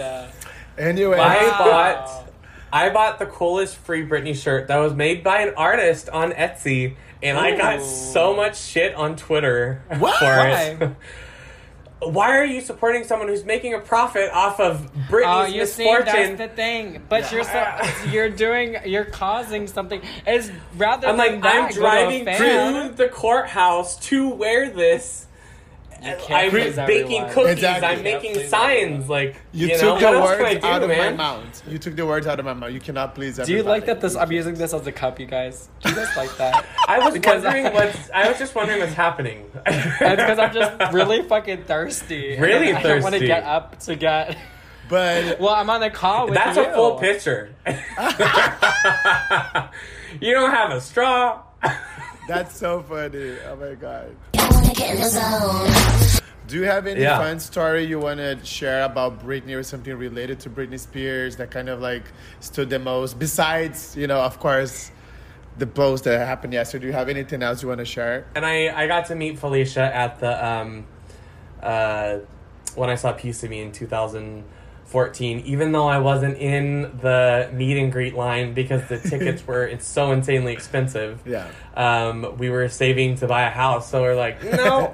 Anyway. I bought the coolest Free Britney shirt that was made by an artist on Etsy, and I got so much shit on Twitter for it. Why are you supporting someone who's making a profit off of Britney's misfortune? That's the thing. But you're causing something. It's rather I'm than like that, I'm driving through the courthouse to wear this. I'm baking cookies. Exactly. I'm making signs. Like You took the words out of my mouth. You cannot please everybody. Do you like that? I'm using this as a cup, you guys. Do you guys like that? I was just wondering what's happening. It's because I'm just really fucking thirsty. Really thirsty. I don't want to get up to get. But well, I'm on the call with you. That's a full pitcher. You don't have a straw. That's so funny. Oh, my God. Do you have any fun story you want to share about Britney or something related to Britney Spears that kind of like stood the most? Besides, you know, of course, the post that happened yesterday. Do you have anything else you want to share? And I got to meet Felicia at the when I saw Piece of Me in 2014, even though I wasn't in the meet and greet line because the tickets were it's so insanely expensive. Yeah. We were saving to buy a house, so we're like, no,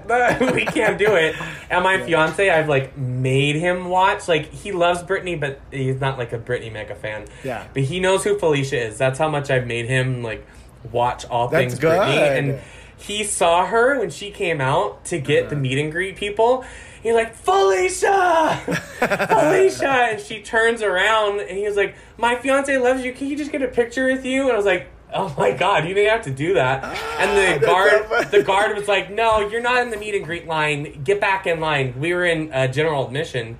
we can't do it. And my fiance, I've like made him watch. Like, he loves Britney, but he's not like a Britney mega fan. Yeah. But he knows who Felicia is. That's how much I've made him like watch all things Britney. And he saw her when she came out to get the meet and greet people. He's like, Felicia! Felicia! And she turns around and he was like, my fiance loves you. Can you just get a picture with you? And I was like, oh my God, you didn't have to do that. And the guard was like, no, you're not in the meet and greet line. Get back in line. We were in general admission.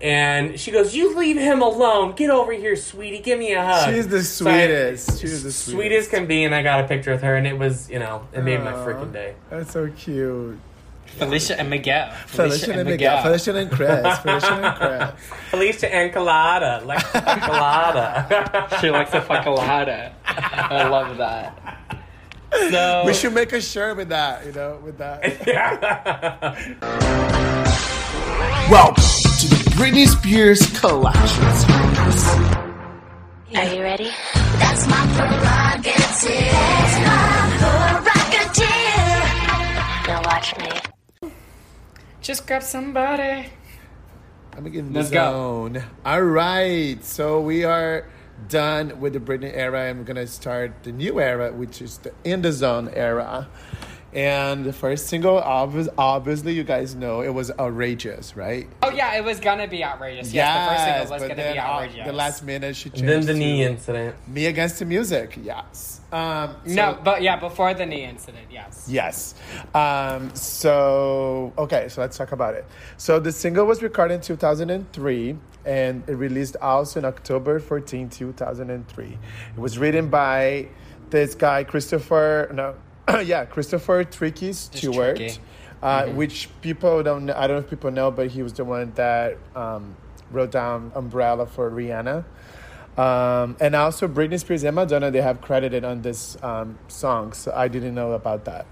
And she goes, you leave him alone. Get over here, sweetie. Give me a hug. She's the sweetest. She's the sweetest. Sweet as can be. And I got a picture with her. And it was, you know, it made my freaking day. That's so cute. Felicia and Miguel. Felicia and Miguel. Felicia and Chris. Felicia and Colada. Like Colada. She likes a Colada. I love that. So we should make a shirt with that, you know, with that. Yeah. Welcome to the Britney Spears Collections. Are you ready? That's my prerogative. That's my prerogative. Now watch me. Just grab somebody. I'm getting the zone. Go. All right. So we are done with the Britney era. I'm going to start the new era, which is the In the Zone era. And the first single, obviously, you guys know, it was outrageous, right? Oh, yeah. It was going to be outrageous. Yes, the first single was going to be outrageous. The last minute, she changed then the knee incident. Me Against the Music, yes. Before the knee incident, yes. Yes. So let's talk about it. So the single was recorded in 2003, and it released also in October 14, 2003. It was written by this guy, Christopher Tricky Stewart, which people don't know. I don't know if people know, but he was the one that wrote down Umbrella for Rihanna. And also Britney Spears and Madonna, they have credited on this song, so I didn't know about that.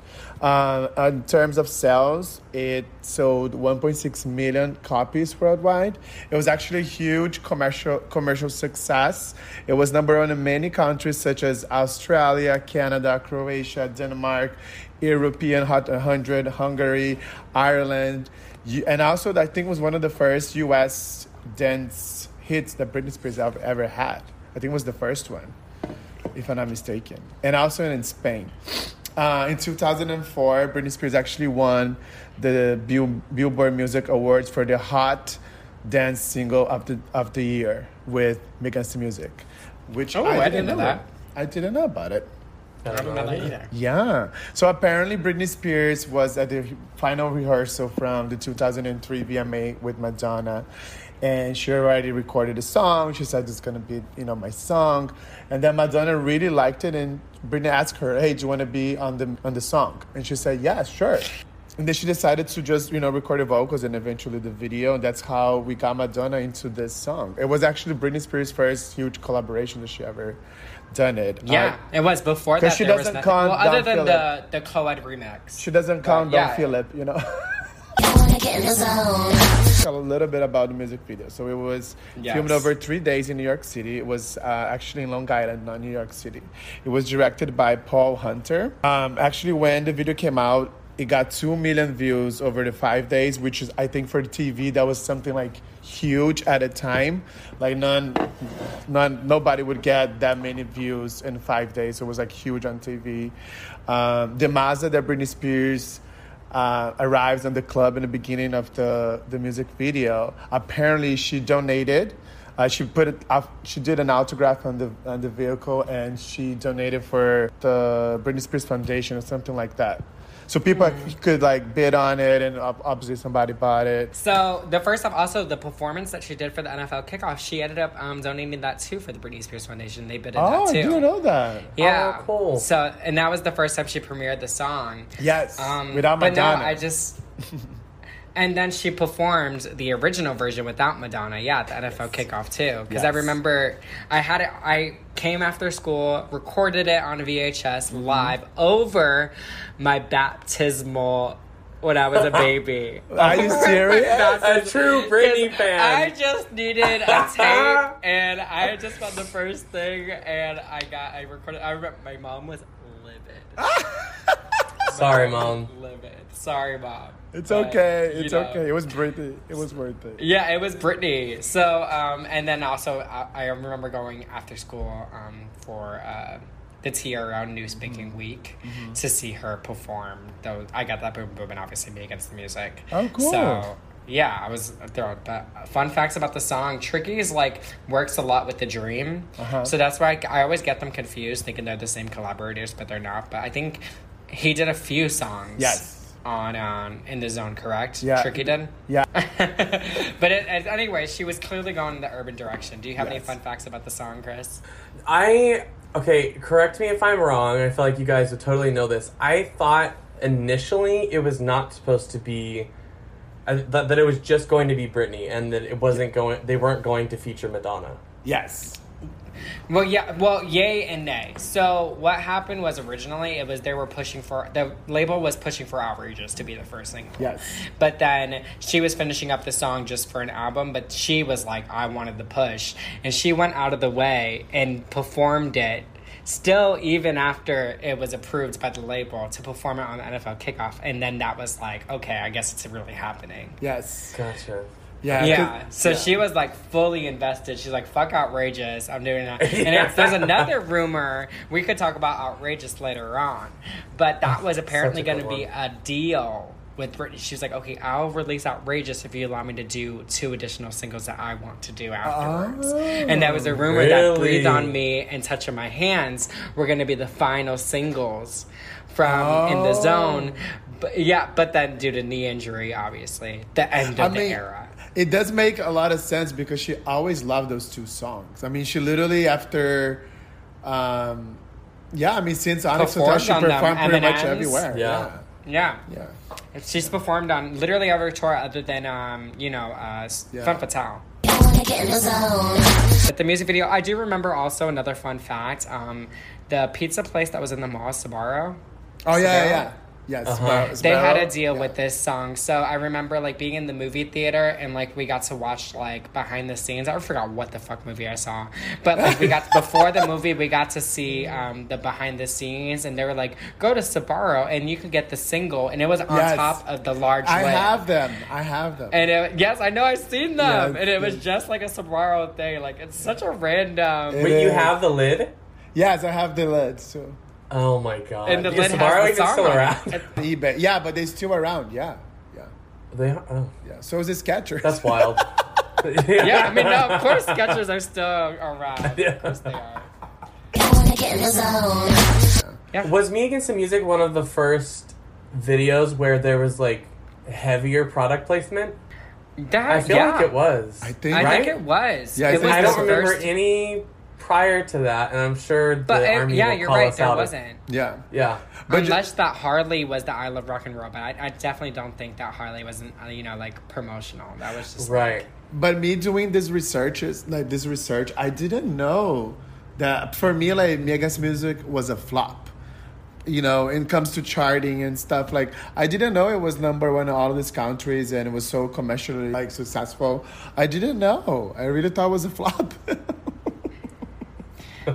In terms of sales, it sold 1.6 million copies worldwide. It was actually a huge commercial success. It was number one in many countries such as Australia, Canada, Croatia, Denmark, European Hot 100, Hungary, Ireland, and also I think it was one of the first U.S. dance hits that Britney Spears have ever had. I think it was the first one, if I'm not mistaken. And also in Spain. In 2004, Britney Spears actually won the Billboard Music Awards for the Hot Dance Single of the Year with Make Us the Music. Which I didn't know that. I didn't know about it. I don't know that either. Yeah. So apparently Britney Spears was at the final rehearsal from the 2003 VMA with Madonna. And she already recorded a song. She said, it's going to be, you know, my song. And then Madonna really liked it. And Britney asked her, hey, do you want to be on the song? And she said, yeah, sure. And then she decided to just, you know, record the vocals and eventually the video. And that's how we got Madonna into this song. It was actually Britney Spears' first huge collaboration that she ever done it. Yeah, it was before that. She there doesn't was count well, other than Phillip. The co-ed remix. She doesn't count Don Phillip, you know. A little bit about the music video. So it was filmed over 3 days in New York City. It was actually in Long Island, not New York City. It was directed by Paul Hunter. Actually, when the video came out, it got 2 million views over the 5 days, which is, I think, for TV, that was something like huge at a time. Like nobody would get that many views in 5 days. So it was like huge on TV. The Mazda that Britney Spears arrives on the club in the beginning of the music video. Apparently, she donated. She did an autograph on the vehicle, and she donated for the Britney Spears Foundation or something like that. So people could like bid on it, and obviously somebody bought it. So the first off, also the performance that she did for the NFL kickoff, she ended up donating that too for the Britney Spears Foundation. They bid on that too. Oh, I didn't know that. Yeah, oh, cool. So and that was the first time she premiered the song. Yes, without Madonna. But no, I just. And then she performed the original version without Madonna, yeah, at the NFL kickoff, too. Because I remember I had it, I came after school, recorded it on a VHS live over my baptismal when I was a baby. Are you serious? That's a true Britney fan. I just needed a tape, and I just found the first thing, and I recorded. I remember my mom was livid. Sorry, Mom. Livid. Sorry, Mom. It's okay. It's okay. It was Britney. It was worth it. Yeah, it was Britney. So, and then also, I remember going after school for the TRL Newsmaking Week to see her perform. Though I got that Boom Boom and obviously Me Against the Music. Oh, cool. So, yeah, I was thrilled. But fun facts about the song. Tricky's, like, works a lot with The Dream. So that's why I always get them confused, thinking they're the same collaborators, but they're not. But I think he did a few songs. Yes. On In the Zone, correct? Yeah. Tricky did? Yeah. But anyway, she was clearly going in the urban direction. Do you have any fun facts about the song, Chris? Okay, correct me if I'm wrong. I feel like you guys would totally know this. I thought initially it was not supposed to be... that it was just going to be Britney and that it wasn't going... They weren't going to feature Madonna. Yes. Well, yeah. Well, yay and nay. So what happened was originally it was the label was pushing for Outrageous to be the first single. Yes. But then she was finishing up the song just for an album. But she was like, I wanted the push, and she went out of the way and performed it. Still, even after it was approved by the label, to perform it on the NFL kickoff, and then that was like, okay, I guess it's really happening. Yes. Gotcha. Yeah. So she was like fully invested. She's like, fuck Outrageous, I'm doing that. And there's another rumor. We could talk about Outrageous later on. But that was apparently going to be a deal with Britney. She was like, okay, I'll release Outrageous if you allow me to do 2 additional singles that I want to do afterwards. Oh, and that was a rumor that Breathe on Me and Touch of My Hands were going to be the final singles from In the Zone. But, yeah, but then due to knee injury, obviously, the end of the era. It does make a lot of sense because she always loved those 2 songs. I mean, she literally after, since Onyx Hotel, she performed pretty much everywhere. Yeah. She's performed on literally every tour other than, Femme Fatale. But the music video, I do remember also another fun fact. The pizza place that was in the mall, Sbarro. Oh, yeah. Yes, they had a deal with this song. So I remember being in the movie theater and we got to watch behind the scenes. I forgot what the fuck movie I saw, but we got before the movie we got to see the behind the scenes, and they were like, go to Sbarro and you could get the single, and it was on top of the large. I have them. And I know I've seen them, and it was just like a Sbarro thing. It's such a random. Wait, you have the lid? Yes, I have the lid too. Oh my god! And the Lynn has the still around. eBay. Yeah, but they're still around. Yeah. They are. Oh. Yeah. So is the Skechers. That's wild. Yeah, I mean, no, of course Skechers are still around. Yeah. Of course they are. Yeah. Was Me Against the Music one of the first videos where there was heavier product placement? That I feel like it was. I think it was. Yeah, I don't remember any prior to that, and I'm sure the Army will call us out. But yeah, you're right, there wasn't. Yeah. But unless that Harley was the I Love Rock and Roll, but I definitely don't think that Harley wasn't, promotional. That was just right. But me doing this research, I didn't know that for me, Me Against Music was a flop. It comes to charting and stuff. I didn't know it was #1 in all of these countries, and it was so commercially successful. I didn't know. I really thought it was a flop.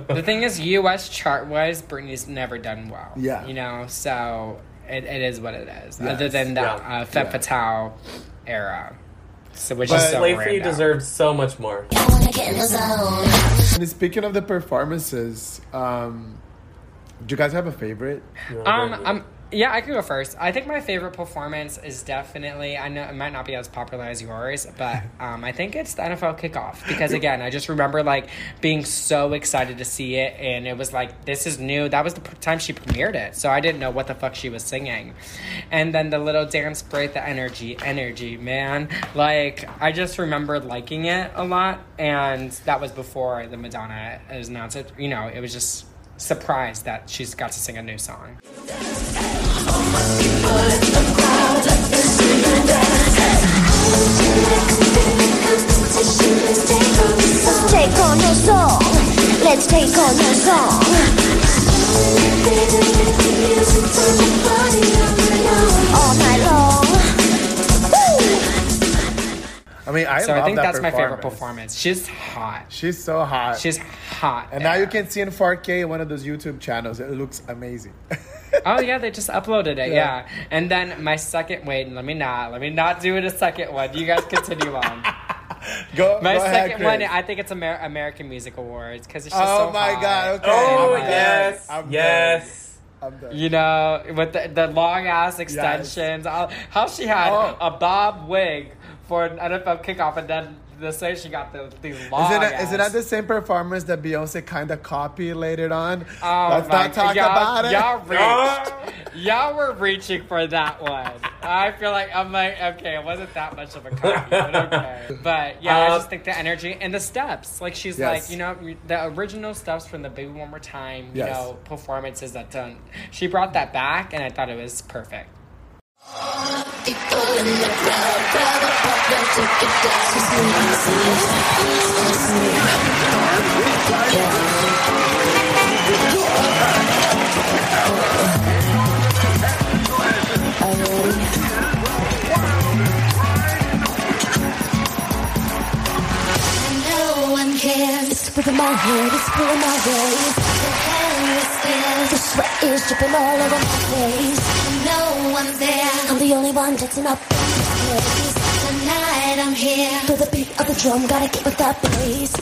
The thing is, U.S. chart-wise, Britney's never done well. Yeah. So it is what it is. Yes. Other than that Femme Fatale era. So, Slave Free deserves so much more. And speaking of the performances, do you guys have a favorite? Yeah, I can go first. I think my favorite performance is definitely, I know it might not be as popular as yours, but I think it's the NFL kickoff. Because again, I just remember being so excited to see it, and it was this is new. That was the time she premiered it, so I didn't know what the fuck she was singing. And then the little dance break, the energy, man. I just remember liking it a lot, and that was before the Madonna was announced. It was just surprised that she's got to sing a new song. Take on your soul. Let's take on your soul. All night long. I mean, I so love I think that that's my favorite performance. She's hot. She's so hot. She's hot. And now you can see in 4K one of those YouTube channels. It looks amazing. Oh, yeah, they just uploaded it, yeah. And then my second, wait, let me not do it a second one. You guys continue on. My second one, I think it's American Music Awards, because it's just so hot. God, okay. Oh, yes. I'm done. You know, with the long-ass extensions. Yes. How she had a bob wig for an NFL kickoff, and then she got these long ass. Is it not the same performance that Beyonce kind of copied later on? Oh, let's not talk about it. Y'all were reaching for that one. I feel like, okay, it wasn't that much of a copy, but okay. But yeah, I just think the energy and the steps. Like, she's like, you know, the original steps from the Baby One More Time, you know, performances that done. She brought that back, and I thought it was perfect. No one cares, putting my head is pulling my ways. The hell is scared, the sweat is dripping all over my face. No one's there, I'm the only one dancing up in my place. Tonight I'm here, to the beat of the drum, gotta get with that bass.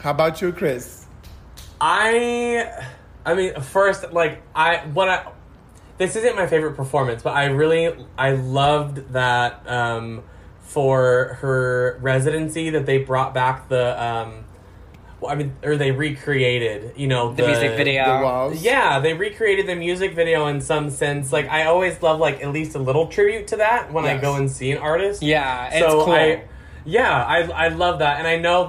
How about you, Chris? This isn't my favorite performance, but I loved that for her residency that they brought back they recreated, you know, the music video. The walls. Yeah, they recreated the music video in some sense. Like, I always love at least a little tribute to that when I go and see an artist. Yeah, it's cool. I love that, and I know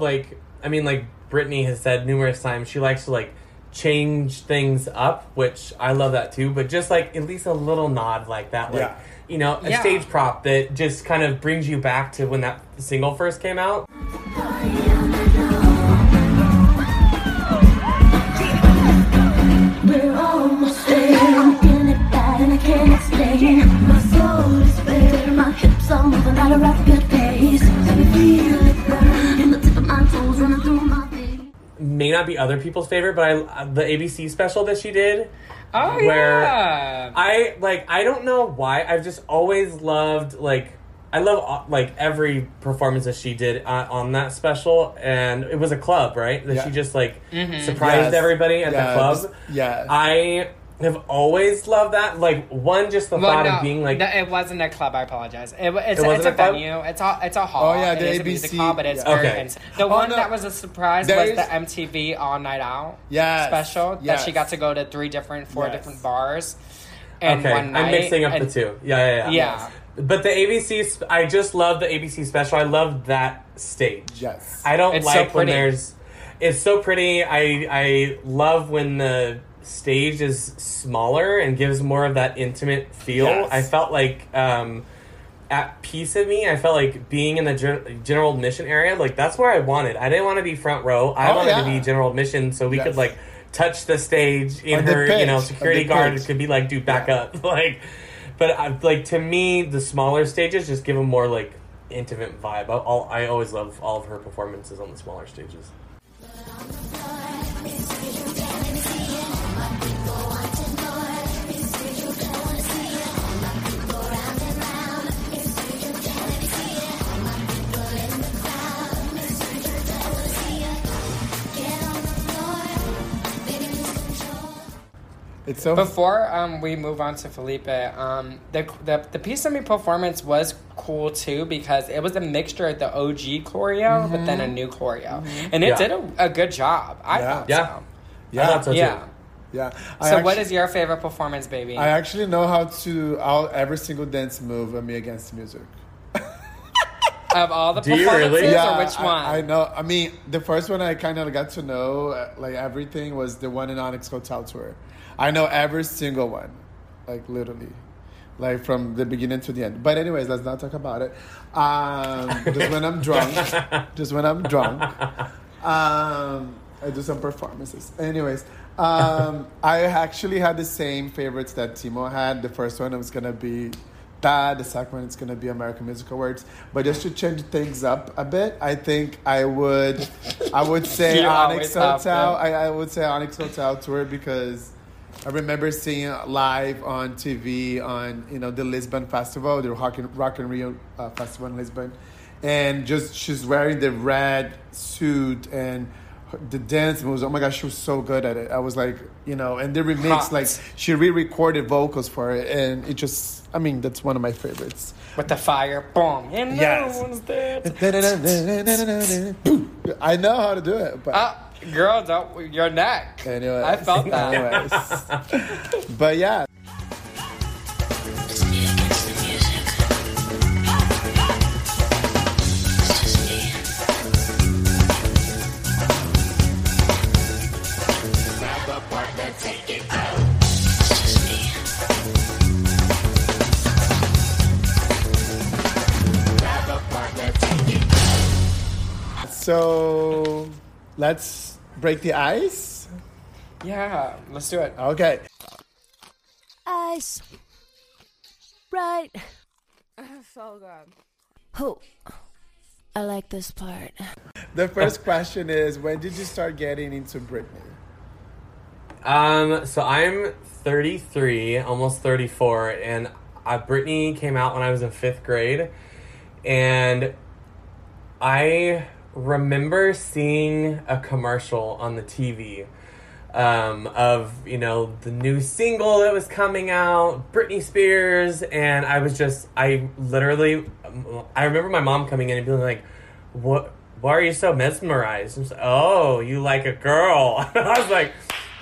Britney has said numerous times she likes to change things up, which I love that too, but just at least a little nod like that, you know, a stage prop that just kind of brings you back to when that single first came out. We're almost there. I'm feeling it bad and I can't explain. My soul is bare, my hips are moving at a rapid pace. I feel it burn in the tip of my toes, running through my may not be other people's favorite, but the ABC special that she did. Oh, where I don't know why. I've just always loved, every performance that she did on that special. And it was a club, right? That she just, surprised everybody at the club. Yeah. I have always loved that. Of being No, it wasn't a club. I apologize. It's a venue. It's a hall. Oh, yeah, it is ABC, a music hall, but it's very intense. That was a surprise was the MTV All Night Out special that she got to go to four different bars in one night. I'm mixing up the two. Yeah. But the ABC, I just love the ABC special. I love that stage. Yes. I don't it's so pretty. I love when the stage is smaller and gives more of that intimate feel. Yes. I felt at Piece of Me, I felt like being in the general admission area, that's where I wanted. I didn't want to be front row. I wanted to be general admission so we could touch the stage in on her, pitch, you know, security guard could be dude, back up. But to me, the smaller stages just give a more intimate vibe. I always love all of her performances on the smaller stages. Before we move on to Felipe, the Piece of Me performance was cool too because it was a mixture of the OG choreo but then a new choreo, and it did a good job. I thought so too. So what is your favorite performance, baby? I actually know how to out every single dance move of Me Against Music. Of all the performances, really? Or which one? I know. I mean, the first one I kind of got to know everything was the one in Onyx Hotel tour. I know every single one. like literally, like from the beginning to the end. But anyways, let's not talk about it. Just when I'm drunk, I do some performances. Anyways, I actually had the same favorites that Timo had. The first one was gonna be that. The second one is gonna be American Music Awards. But just to change things up a bit, I think I would say Onyx Hotel. I would say Onyx Hotel tour because I remember seeing live on TV on the Lisbon festival, the Rock in Rio festival in Lisbon, and just she's wearing the red suit and the dance moves. Oh my gosh, she was so good at it. I was like, and they remixed, like she re-recorded vocals for it, and it just, I mean, that's one of my favorites. With the fire, boom, and yes, no one's dead. I know how to do it, but. Girl, don't, your neck. Anyways. I felt that. Anyways. But yeah. So let's break the ice? Yeah, let's do it. Okay. Ice. Right. So good. Oh, I like this part. The first question is, when did you start getting into Britney? So I'm 33, almost 34, and Britney came out when I was in 5th grade, and I remember seeing a commercial on the TV of, the new single that was coming out, Britney Spears, and I remember my mom coming in and being like, "What? Why are you so mesmerized?" And I was like, "Oh, you like a girl." I was like,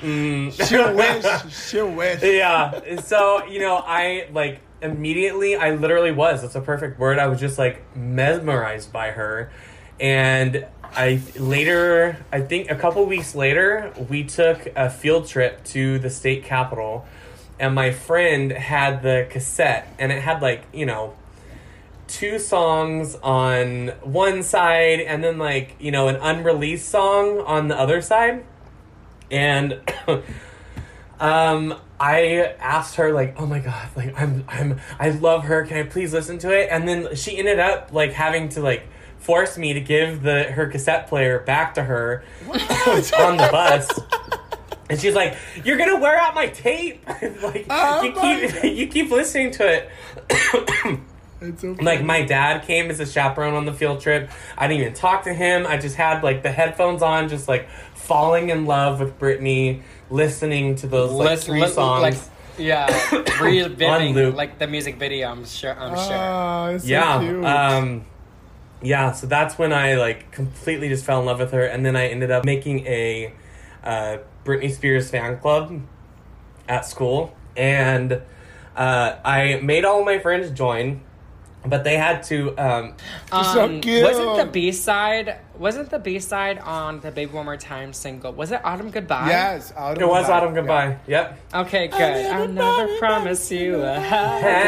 She'll wish. Yeah, so, I, like, immediately, I literally was, that's a perfect word, I was just, like, mesmerized by her. And I think a couple weeks later, we took a field trip to the state capitol, and my friend had the cassette, and it had, like, 2 songs on one side, and then, like, an unreleased song on the other side. And I asked her, like, "Oh my God, like, I love her. Can I please listen to it?" And then she ended up, like, having to, like, force me to give her cassette player back to her on the bus. And she's like, "You're gonna wear out my tape. Like, you keep listening to it." It's okay. Like, my dad came as a chaperone on the field trip. I didn't even talk to him. I just had, like, the headphones on, just, like, falling in love with Britney, listening to those, like, 3 songs. Like, yeah, reliving, like, the music video, I'm sure. So yeah. Cute. Yeah, so that's when I, like, completely just fell in love with her, and then I ended up making a Britney Spears fan club at school, and I made all my friends join, but they had to... so cute. Wasn't the B-side on the Baby One More Time single? Was it Autumn Goodbye? Yes, Autumn Goodbye. Yeah. Yep. Okay, good. I'll never promise you a happy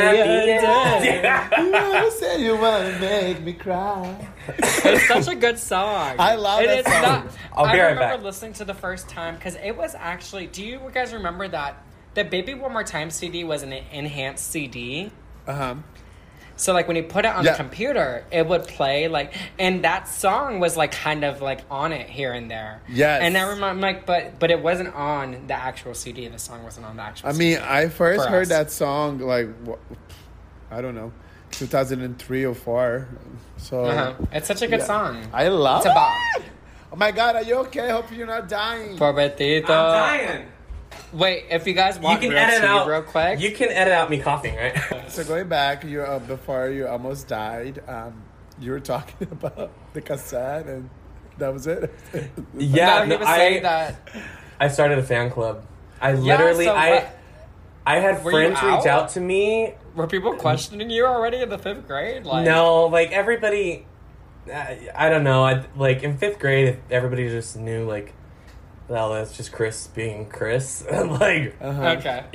day. You never said you want to make me cry. It's such a good song. I love it. I remember listening to the first time because it was actually... Do you guys remember that the Baby One More Time CD was an enhanced CD? Uh-huh. So, like, when you put it on the computer, it would play, like... And that song was, like, kind of, like, on it here and there. Yes. And I remember, I'm like, but it wasn't on the actual CD. The song wasn't on the actual CD. I mean, I first heard that song, like, I don't know, 2003 or 4. So... Uh-huh. It's such a good song. I love it. It's a bop. Oh, my God. Are you okay? Hope you're not dying. Pobretito. I'm dying. Wait, if you guys want to real quick. You can edit out me coughing, right? So going back, before you almost died, you were talking about the cassette, and that was it? Yeah, I started a fan club. I had friends reach out to me. Were people questioning you already in the 5th grade? Like, no, like, everybody, I don't know. Like, in 5th grade, everybody just knew, like, well, that's just Chris being Chris. Like, okay.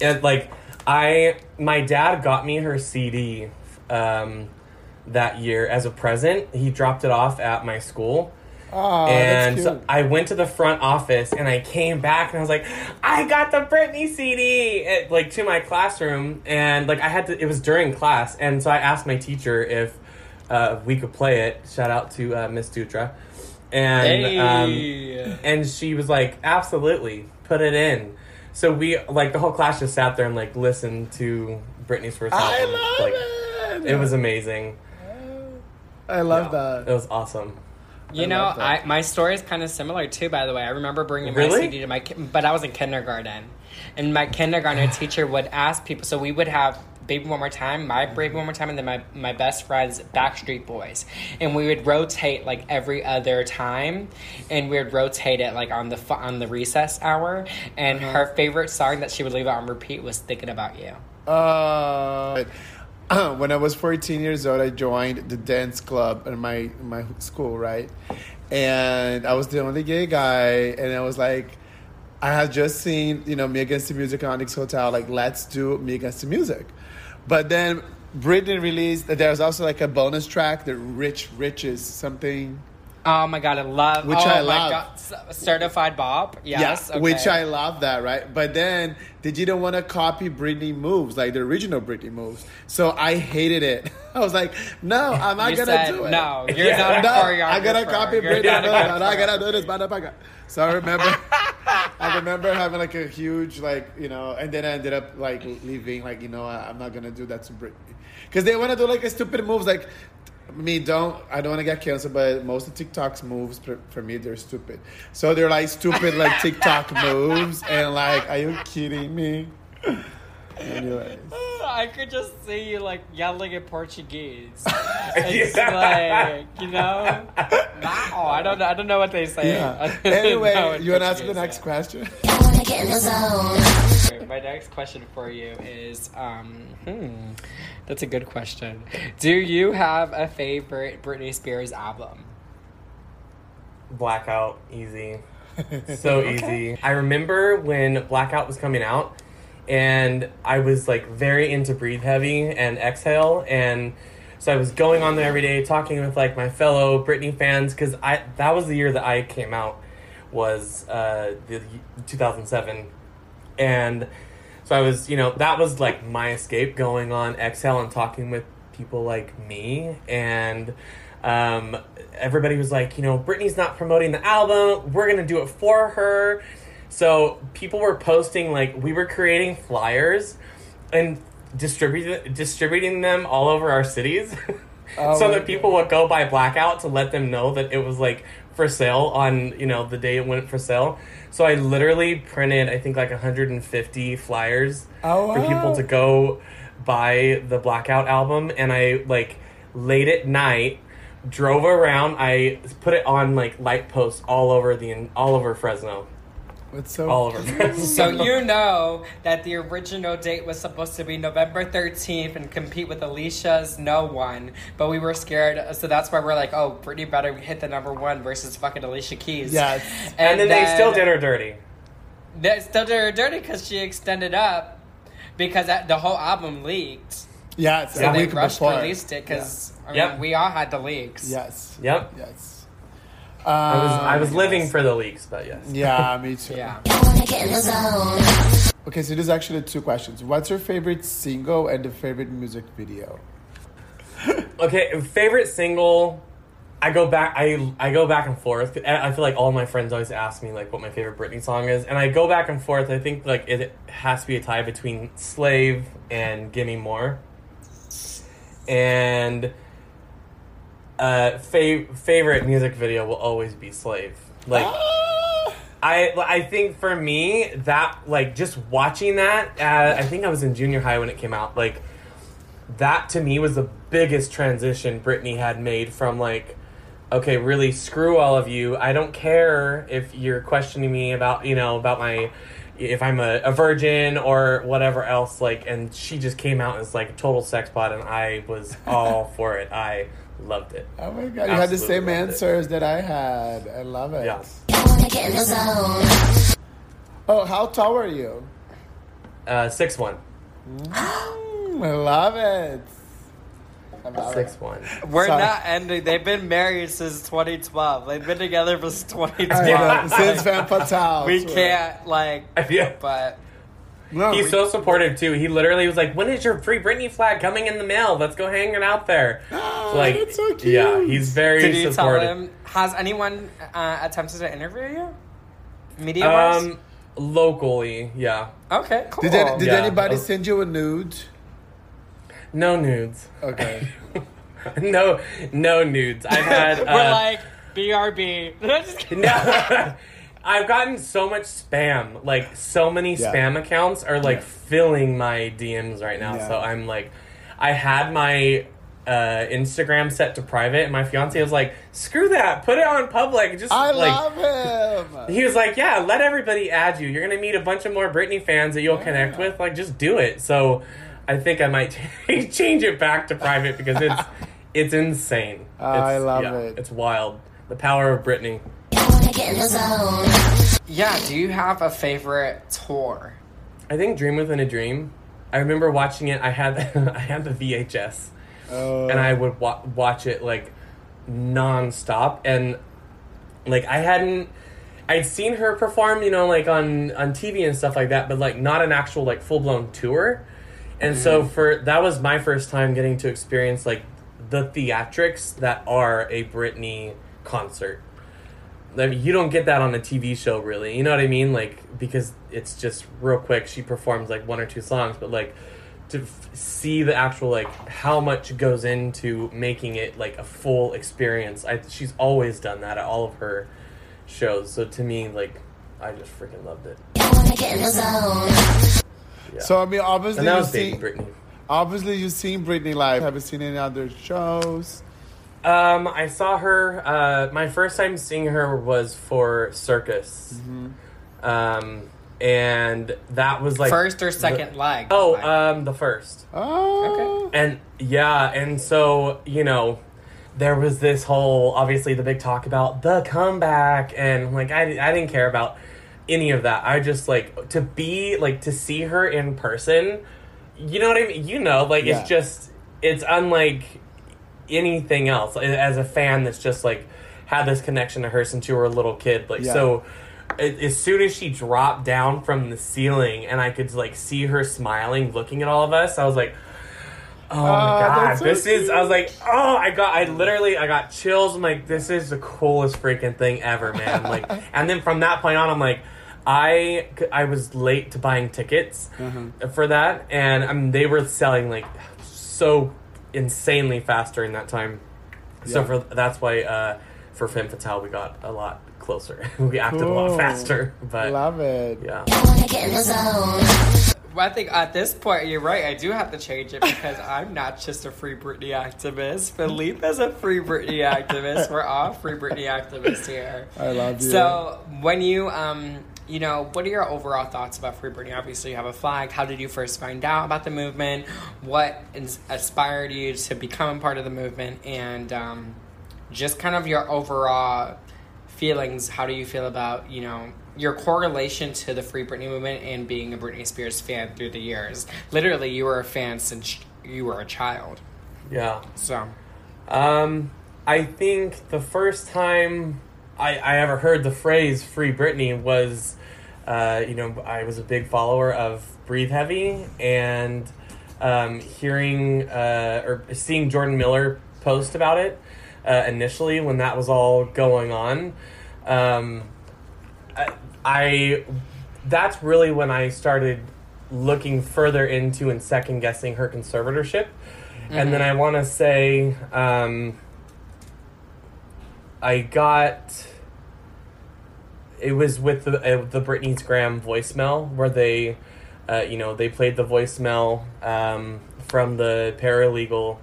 it, like, my dad got me her CD that year as a present. He dropped it off at my school. Oh, and that's cute. So I went to the front office and I came back and I was like, I got the Britney CD to my classroom, and like I had to, it was during class, and so I asked my teacher if we could play it. Shout out to Miss Dutra, and and she was like, absolutely, put it in. So we like the whole class just sat there and like listened to Britney's first album. I love it. It was amazing. I love that. It was awesome. You know, my story is kind of similar, too, by the way. I remember bringing my CD to my... But I was in kindergarten. And my kindergarten teacher would ask people... So we would have Baby One More Time, my Baby One More Time, and then my best friend's Backstreet Boys. And we would rotate, like, every other time. And we would rotate it, like, on the recess hour. And her favorite song that she would leave out on repeat was Thinking About You. When I was 14 years old, I joined the dance club at my school, right? And I was the only gay guy, and I was like, I had just seen, you know, Me Against the Music on Onyx Hotel, like, let's do Me Against the Music. But then Britney released, there's also like a bonus track, the Rich is something. Oh my God, I love. Which I love. God. Certified Bop. Yes. Yeah, okay. Which I love that, right? But then they didn't want to copy Britney moves, like the original Britney moves. So I hated it. I was like, no, I'm not going to do it. No, you're not a choreographer. I'm going to copy Britney moves. I'm not going to do this, motherfucker. So I remember having like a huge, like, you know, and then I ended up like leaving, like, you know, I'm not going to do that to Britney. Because they want to do like a stupid moves, like, I don't want to get canceled, but most of TikTok's moves for me, they're stupid. So they're like stupid, like TikTok moves, and like, are you kidding me? Anyways, I could just see you like yelling in Portuguese. It's like, you know, wow. I don't know what they say. Yeah. Anyway, you want to ask the next question? My next question for you is, that's a good question. Do you have a favorite Britney Spears album? Blackout, easy. So okay. Easy. I remember when Blackout was coming out, and I was like very into Breathe Heavy and Exhale, and so I was going on there every day talking with like my fellow Britney fans, because that was the year that I came out, was the 2007, and so I was, you know, that was like my escape, going on Exhale and talking with people like me. And everybody was like, you know, Britney's not promoting the album. We're going to do it for her. So people were posting, like, we were creating flyers and distributing them all over our cities. So that people would go buy Blackout to let them know that it was like for sale on, you know, the day it went for sale. So I literally printed, I think, like 150 flyers for people to go buy the Blackout album. And I, like, late at night, drove around. I put it on, like, light posts all over Fresno. It's so all over Fresno. So you know that the original date was supposed to be November 13th and compete with Alicia's No One. But we were scared. So that's why we're like, oh, Britney better hit the number one versus fucking Alicia Keys. Yes. And then they still did her dirty. They still did her dirty because she extended up because the whole album leaked. Yeah. So yeah, they rushed to release it because we all had the leaks. Yes. Yep. Yes. I was living for the leaks, but yes. Yeah, me too. Yeah. Okay, so there's actually two questions. What's your favorite single and the favorite music video? Okay, favorite single, I go back and forth. I feel like all my friends always ask me like what my favorite Britney song is, and I go back and forth. I think like it has to be a tie between Slave and Gimme More. And favorite music video will always be Slave. Like, I think for me, that, like, just watching that, I think I was in junior high when it came out, like, that to me was the biggest transition Britney had made from, like, okay, really, screw all of you. I don't care if you're questioning me about, you know, about my, if I'm a virgin or whatever else, like, and she just came out as, like, a total sex pot, and I was all for it. I loved it. Oh my God. Absolutely, you had the same answers that I had. I love it. Yeah. Oh, how tall are you? 6'1". I love it. 6'1". We're sorry. Not ending. They've been married since 2012. They've been together for 2012. Since Van Patel. We can't, like, yeah. But no, he's so supportive too. He literally was like, "When is your free Britney flag coming in the mail? Let's go hanging out there." Oh, like, that's so cute. Yeah, he's very supportive. Tell him, has anyone attempted to interview you? Media wise? Locally, yeah. Okay, cool. Did anybody send you a nude? No nudes. Okay. No nudes. I've had. We're like BRB. No. I've gotten so much spam. Like, so many spam accounts are, like, filling my DMs right now. Yeah. So I'm like, I had my Instagram set to private, and my fiance was like, "Screw that, put it on public." Just I love him. He was like, "Yeah, let everybody add you. You're gonna meet a bunch of more Britney fans that you'll connect with. Like, just do it." So I think I might change it back to private because it's insane. Oh, I love it. It's wild. The power of Britney. Yeah, do you have a favorite tour? I think Dream Within a Dream. I remember watching it. I had the VHS. And I would watch it, like, nonstop. And, like, I'd seen her perform, you know, like, on TV and stuff like that, but, like, not an actual, like, full-blown tour. And so that was my first time getting to experience, like, the theatrics that are a Britney concert. I mean, you don't get that on a TV show, really. You know what I mean? Like, because it's just real quick. She performs, like, one or two songs, but, like, to see the actual, like, how much goes into making it, like, a full experience. She's always done that at all of her shows. So, to me, like, I just freaking loved it. Yeah. So, I mean, obviously you've seen Britney live. Have you seen any other shows? I saw her. My first time seeing her was for Circus. Mm-hmm. And that was like first or second leg. Oh, the first. Oh, okay. And yeah, and so, you know, there was this whole, obviously, the big talk about the comeback, and like I didn't care about any of that. I just to see her in person. You know what I mean? You know, like it's just unlike anything else. As a fan, that's just like had this connection to her since you were a little kid. Like so. As soon as she dropped down from the ceiling and I could, like, see her smiling, looking at all of us, I was like, oh, my God, so this cute. I was like, oh, I got chills. I'm like, this is the coolest freaking thing ever, man. Like, and then from that point on, I'm like, I was late to buying tickets for that. And they were selling, like, so insanely fast during that time. Yeah. So that's why for Femme Fatale, we got a lot closer. We acted a lot faster. But love it. Yeah. Well, I think at this point you're right. I do have to change it because I'm not just a free Britney activist. Felipe is a free Britney activist. We're all free Britney activists here. I love you. So when you you know, what are your overall thoughts about Free Britney? Obviously, you have a flag. How did you first find out about the movement? What inspired you to become a part of the movement? And just kind of your overall feelings. How do you feel about, you know, your correlation to the Free Britney movement and being a Britney Spears fan through the years? Literally, you were a fan since you were a child. Yeah. So, I think the first time I ever heard the phrase Free Britney was, you know, I was a big follower of Breathe Heavy, and hearing or seeing Jordan Miller post about it. Initially, when that was all going on, that's really when I started looking further into and second guessing her conservatorship. Mm-hmm. And then I want to say it was with the Britney's Graham voicemail where they, you know, they played the voicemail from the paralegal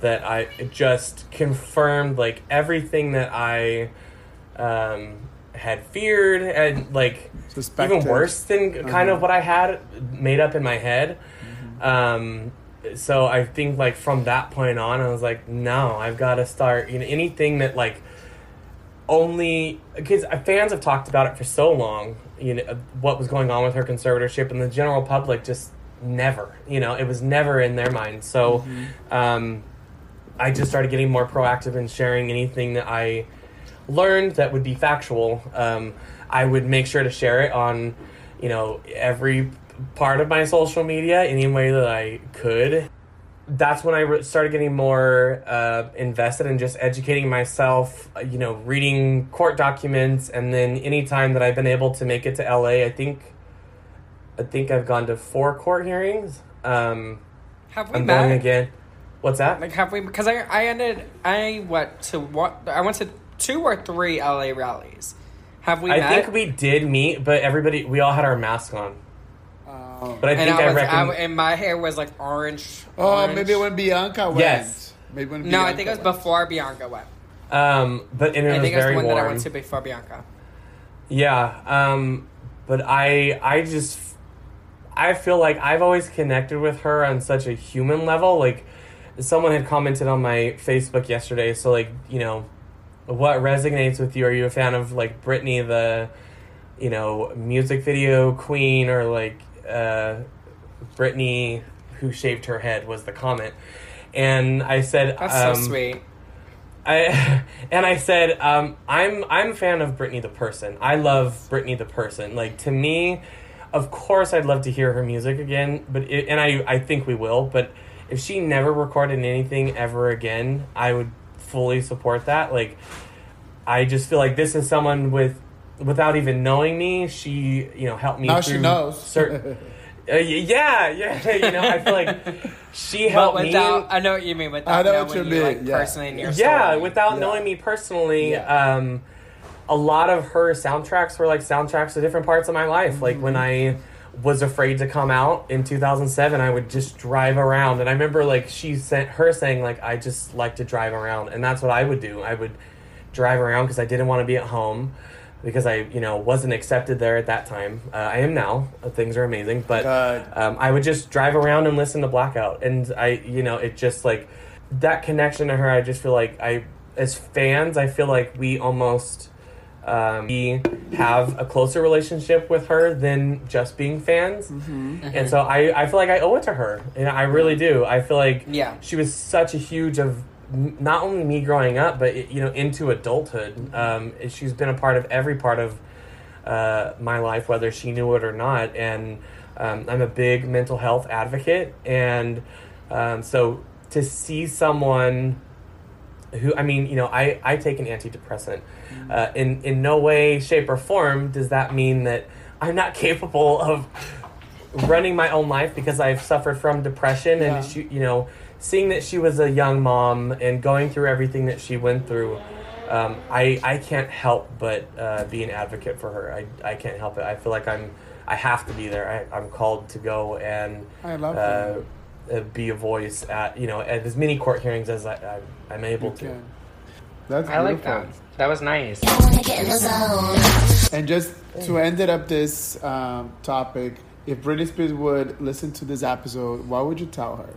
that I just confirmed, like, everything that I had feared and, like, suspected. Even worse than kind of what I had made up in my head. Mm-hmm. So I think, like, from that point on, I was like, no, I've got to start, you know, anything that, like, only because fans have talked about it for so long, you know, what was going on with her conservatorship, and the general public just never, you know, it was never in their mind. So I just started getting more proactive in sharing anything that I learned that would be factual. I would make sure to share it on, you know, every part of my social media, any way that I could. That's when I started getting more invested in just educating myself, you know, reading court documents. And then any time that I've been able to make it to LA, I think I've gone to 4 court hearings. Have we I'm met? Going again. What's that? Like, have we? Because I went to 2 or 3 LA rallies. Have we met? I think we did meet, but we all had our mask on. But I think my hair was like orange. Oh, maybe when Bianca went. Yes. Maybe when Bianca I think it was before Bianca went. But and it I was think very it was the one warm. That I went to before Bianca. Yeah. But I feel like I've always connected with her on such a human level. Like, someone had commented on my Facebook yesterday. So, like, you know, what resonates with you? Are you a fan of, like, Britney, the, you know, music video queen, or like Britney who shaved her head, was the comment. And I said, that's so sweet. I said, I'm a fan of Britney the person. I love Britney the person. Like, to me, of course I'd love to hear her music again, and I think we will, but if she never recorded anything ever again, I would fully support that. Like, I just feel like this is someone without even knowing me, she, you know, helped me. Now she knows. Yeah. You know, I feel like she helped me. I know what you mean. Without knowing me personally, a lot of her soundtracks were like soundtracks to different parts of my life. Mm-hmm. Like, when I was afraid to come out in 2007, I would just drive around. And I remember, like, she sent her saying, like, I just like to drive around. And that's what I would do. I would drive around because I didn't want to be at home. Because I, you know, wasn't accepted there at that time. I am now. Things are amazing. But I would just drive around and listen to Blackout. And I, you know, it just, like, that connection to her, I just feel like as fans, I feel like we almost we have a closer relationship with her than just being fans. Mm-hmm. Mm-hmm. And so I feel like I owe it to her. And I really do. I feel like she was such a huge of not only me growing up, but, you know, into adulthood. She's been a part of every part of my life, whether she knew it or not. And I'm a big mental health advocate. And so to see someone who, I mean, you know, I take an antidepressant. In no way, shape, or form does that mean that I'm not capable of running my own life, because I've suffered from depression. Yeah. And, you know, seeing that she was a young mom and going through everything that she went through, I can't help but be an advocate for her. I can't help it. I feel like I have to be there. I'm called to go and be a voice at, you know, at as many court hearings as I'm able to. That's beautiful. I like that. That was nice. And just to end it up this topic, if Britney Spears would listen to this episode, what would you tell her?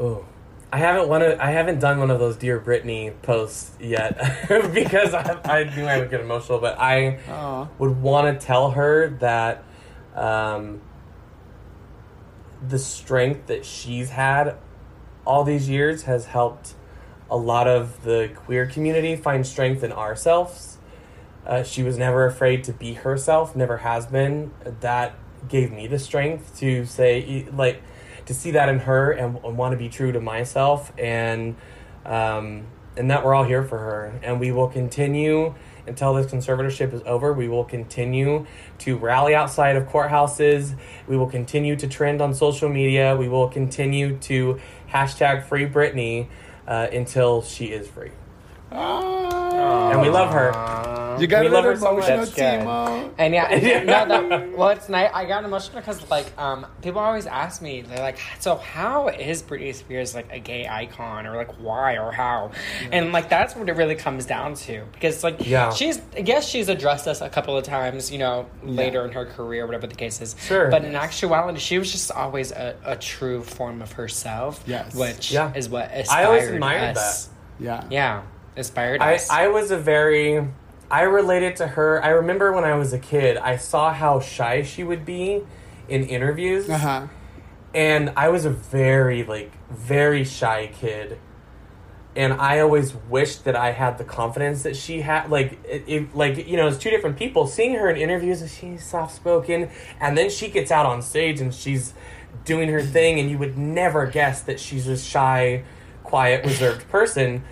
Oh, I haven't done one of those Dear Britney posts yet because I knew I would get emotional. But I would want to tell her that the strength that she's had all these years has helped a lot of the queer community find strength in ourselves. She was never afraid to be herself, never has been. That gave me the strength to say, like, to see that in her and want to be true to myself, and that we're all here for her, and we will continue until this conservatorship is over. We will continue to rally outside of courthouses. We will continue to trend on social media. We will continue to #FreeBritney until she is free. And we love her. You got a little emotional, Timo. And it's nice. I got emotional because, like, people always ask me, they're like, so how is Britney Spears, like, a gay icon, or, like, why or how? Yeah. And, like, that's what it really comes down to. Because, like, she's addressed us a couple of times, you know, later in her career, whatever the case is. Sure. But in actuality, she was just always a true form of herself, which is what inspired us. I always admired that. Yeah. Yeah. inspired us. I related to her. I remember when I was a kid, I saw how shy she would be in interviews. Uh-huh. And I was a very shy kid. And I always wished that I had the confidence that she had. It's two different people. Seeing her in interviews, she's soft-spoken. And then she gets out on stage and she's doing her thing. And you would never guess that she's a shy, quiet, reserved person.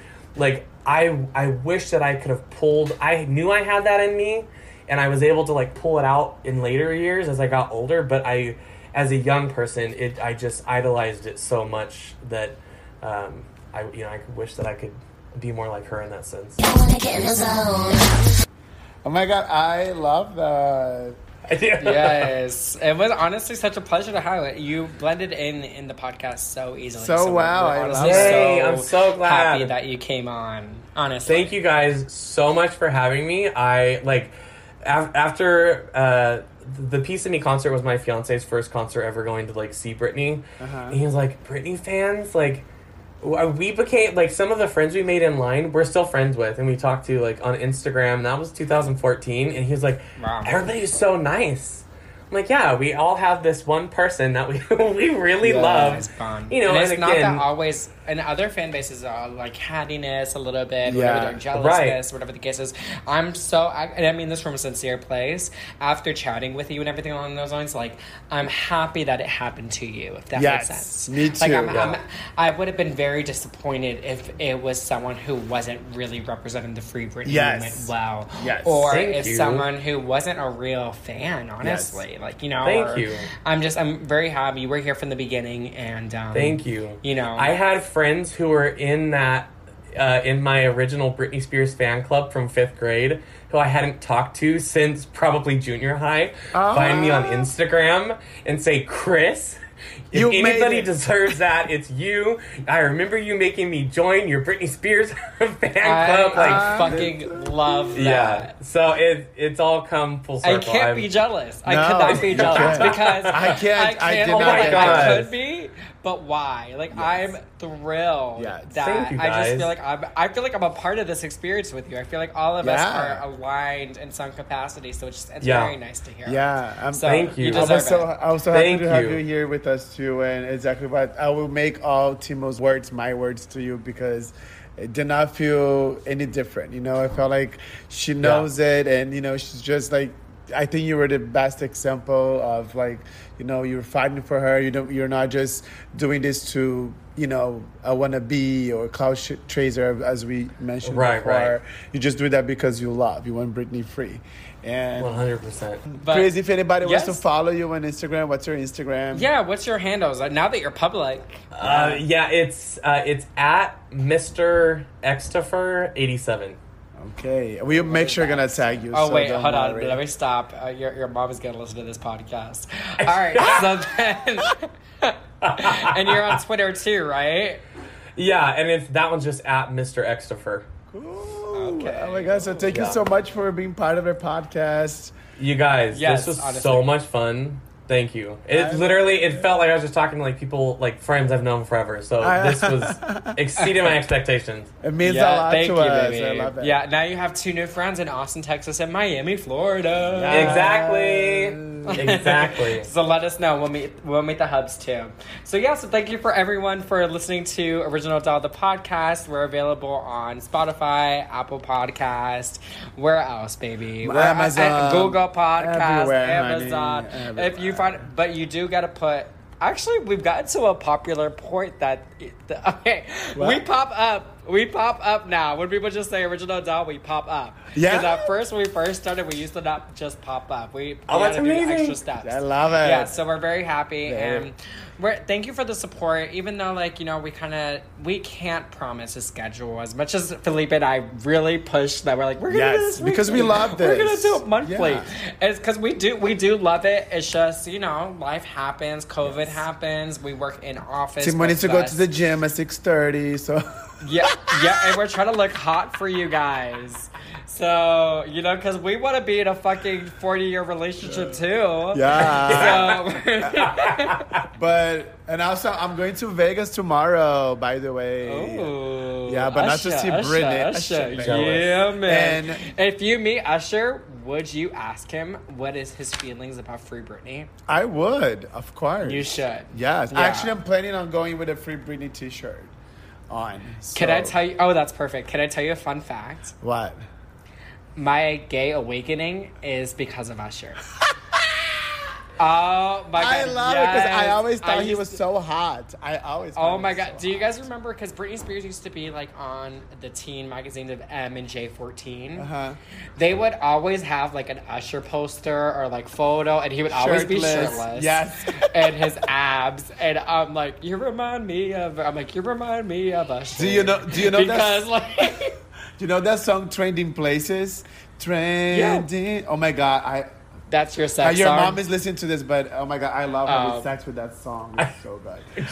I wish that I could have pulled... I knew I had that in me. And I was able to, pull it out in later years as I got older. But I, as a young person, I just idolized it so much that... I wish that I could be more like her in that sense. Oh my God, I love that. Yes, it was honestly such a pleasure to have it. You blended in the podcast so easily. So wow, I love it. Yay, I'm so glad. Happy that you came on. Honestly, thank you guys so much for having me. After the Piece of Me concert was my fiance's first concert ever going to see Britney. Uh-huh. And he was like, Britney fans We became, some of the friends we made in line, we're still friends with, and we talked to, on Instagram. That was 2014, and he was like, wow. Everybody's so nice. I'm like, yeah, we all have this one person that we really love. It's fun. And it's again, not that always, and other fan bases are, cattiness a little bit, whatever, jealousness, whatever the case is. I mean this from a sincere place, after chatting with you and everything along those lines, I'm happy that it happened to you, if that makes sense. Me too. I would have been very disappointed if it was someone who wasn't really representing the Free Britney movement well. Yes. Or someone who wasn't a real fan, honestly. Yes. Thank you. I'm very happy. You were here from the beginning, and thank you. I had friends who were in that in my original Britney Spears fan club from 5th grade, who I hadn't talked to since probably junior high. Uh-huh. Find me on Instagram and say, Chris, if anybody deserves that, it's you. I remember you making me join your Britney Spears fan club. I fucking love that. Yeah. So it's all come full circle. I can't be jealous. No, I could not be jealous because I can't. I could be, but why? I'm thrilled that thank you guys. I just feel like I'm a part of this experience with you. I feel like all of us are aligned in some capacity. So it's very nice to hear. Yeah. Thank you. I'm so happy to have you here with us too, and exactly what I will make all Timo's words my words to you, because it did not feel any different. I felt like she knows it, and she's just I think you were the best example of you're fighting for her. You're not just doing this to a wannabe or clout chaser, as we mentioned before. Right. You just do that because you want Britney free. And 100%. Chris, if anybody wants to follow you on Instagram, what's your Instagram? Yeah, what's your handles? Now that you're public. It's at Mr. Extopher 87. Okay. We make sure we're going to tag you. Hold on. Let me stop. Your mom is going to listen to this podcast. All right. So then... And you're on Twitter too, right? Yeah, and that one's just at Mr. Extopher. Cool. Okay. Oh my God. So thank you so much for being part of our podcast. You guys, this was so much fun. Thank you. It felt like I was just talking to people, friends I've known forever. So this was exceeded my expectations. It means a lot to us. Baby. I love it. Yeah, now you have two new friends in Austin, Texas, and Miami, Florida. Yes. Exactly. So let us know. We'll meet the hubs too. So thank you for everyone for listening to Original Doll the podcast. We're available on Spotify, Apple Podcast, where else, baby? Amazon, Google Podcast, Amazon. Everywhere. If you but you do got to put. Actually, we've gotten to a popular point that we pop up now. When people just say Original Doll, we pop up. Yeah. Because at first, when we first started, we used to not just pop up. We had to do extra steps. I love it. Yeah, so we're very happy. There. And thank you for the support, even though, we can't promise a schedule as much as Felipe and I really pushed that. We're like, we're going to do this weekly. Because we love this. We're going to do it monthly. Yeah. It's because we do love it. It's just, life happens. COVID happens. We work in office. Tim wanted to go to the gym at 6:30, so... Yeah, and we're trying to look hot for you guys. So, you know, because we want to be in a fucking 40-year relationship too. Yeah. So, but, and also, I'm going to Vegas tomorrow, by the way. Oh. Yeah, but Usher, not to see Britney. Usher. Yeah, man. And if you meet Usher, would you ask him what is his feelings about Free Britney? I would, of course. You should. Yes. Yeah. Actually, I'm planning on going with a Free Britney t-shirt on. So. Can I tell you? Oh, that's perfect. Can I tell you a fun fact? What? My gay awakening is because of Usher. Oh, my God. I love it because I always thought he was so hot. I always thought. Oh, my God. Do you guys remember? Because Britney Spears used to be, like, on the teen magazines of M and J14. Uh-huh. They would always have, like, an Usher poster or, like, photo, and he would always be shirtless. Yes. And his abs. And I'm like, you remind me of Usher. Do you know because, like... You know that song Trending Places? Trending. Yeah. Oh my God. That's your sex your song. Your mom is listening to this, but oh my God, I love having sex with that song. It's so good.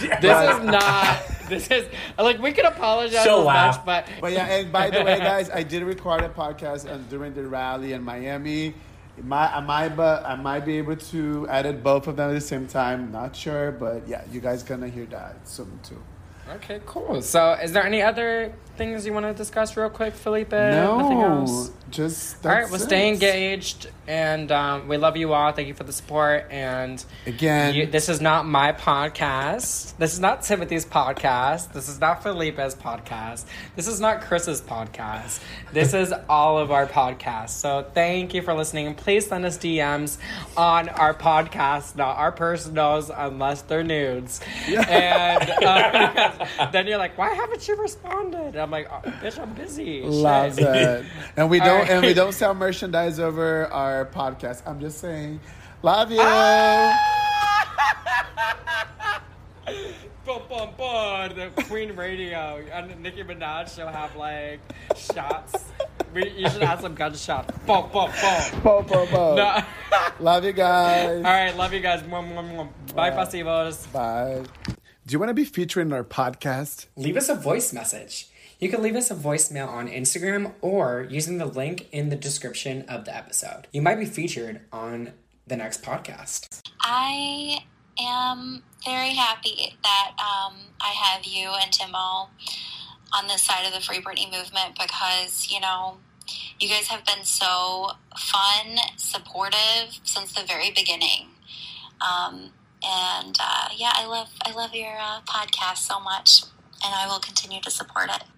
This is like we could apologize so much, but yeah, and by the way, guys, I did record a podcast during the rally in Miami. I might be able to edit both of them at the same time. Not sure, but yeah, you guys gonna hear that soon too. Okay, cool. So, is there any other things you want to discuss real quick, Felipe? No. Nothing else? Just that's all right, well, stay engaged. And we love you all. Thank you for the support. And again, this is not my podcast. This is not Timothy's podcast. This is not Felipe's podcast. This is not Chris's podcast. This is all of our podcasts. So thank you for listening. And please send us DMs on our podcast, not our personals, unless they're nudes. And then you're like, why haven't you responded? And I'm like, oh, bitch, I'm busy. Love that. And we don't and we don't sell merchandise over our podcast. I'm just saying, love you. The Queen Radio and Nicki Minaj she'll have like shots. You should have some gunshots. Boom, boom, boom. Boom, boom, boom. No. Love you guys. All right, love you guys. Bye, pasivos. Bye. Do you want to be featured in our podcast? Leave us a voice message. You can leave us a voicemail on Instagram or using the link in the description of the episode. You might be featured on the next podcast. I am very happy that I have you and Timo on this side of the Free Britney movement because, you know, you guys have been so fun, supportive since the very beginning. And yeah, I love your podcast so much, and I will continue to support it.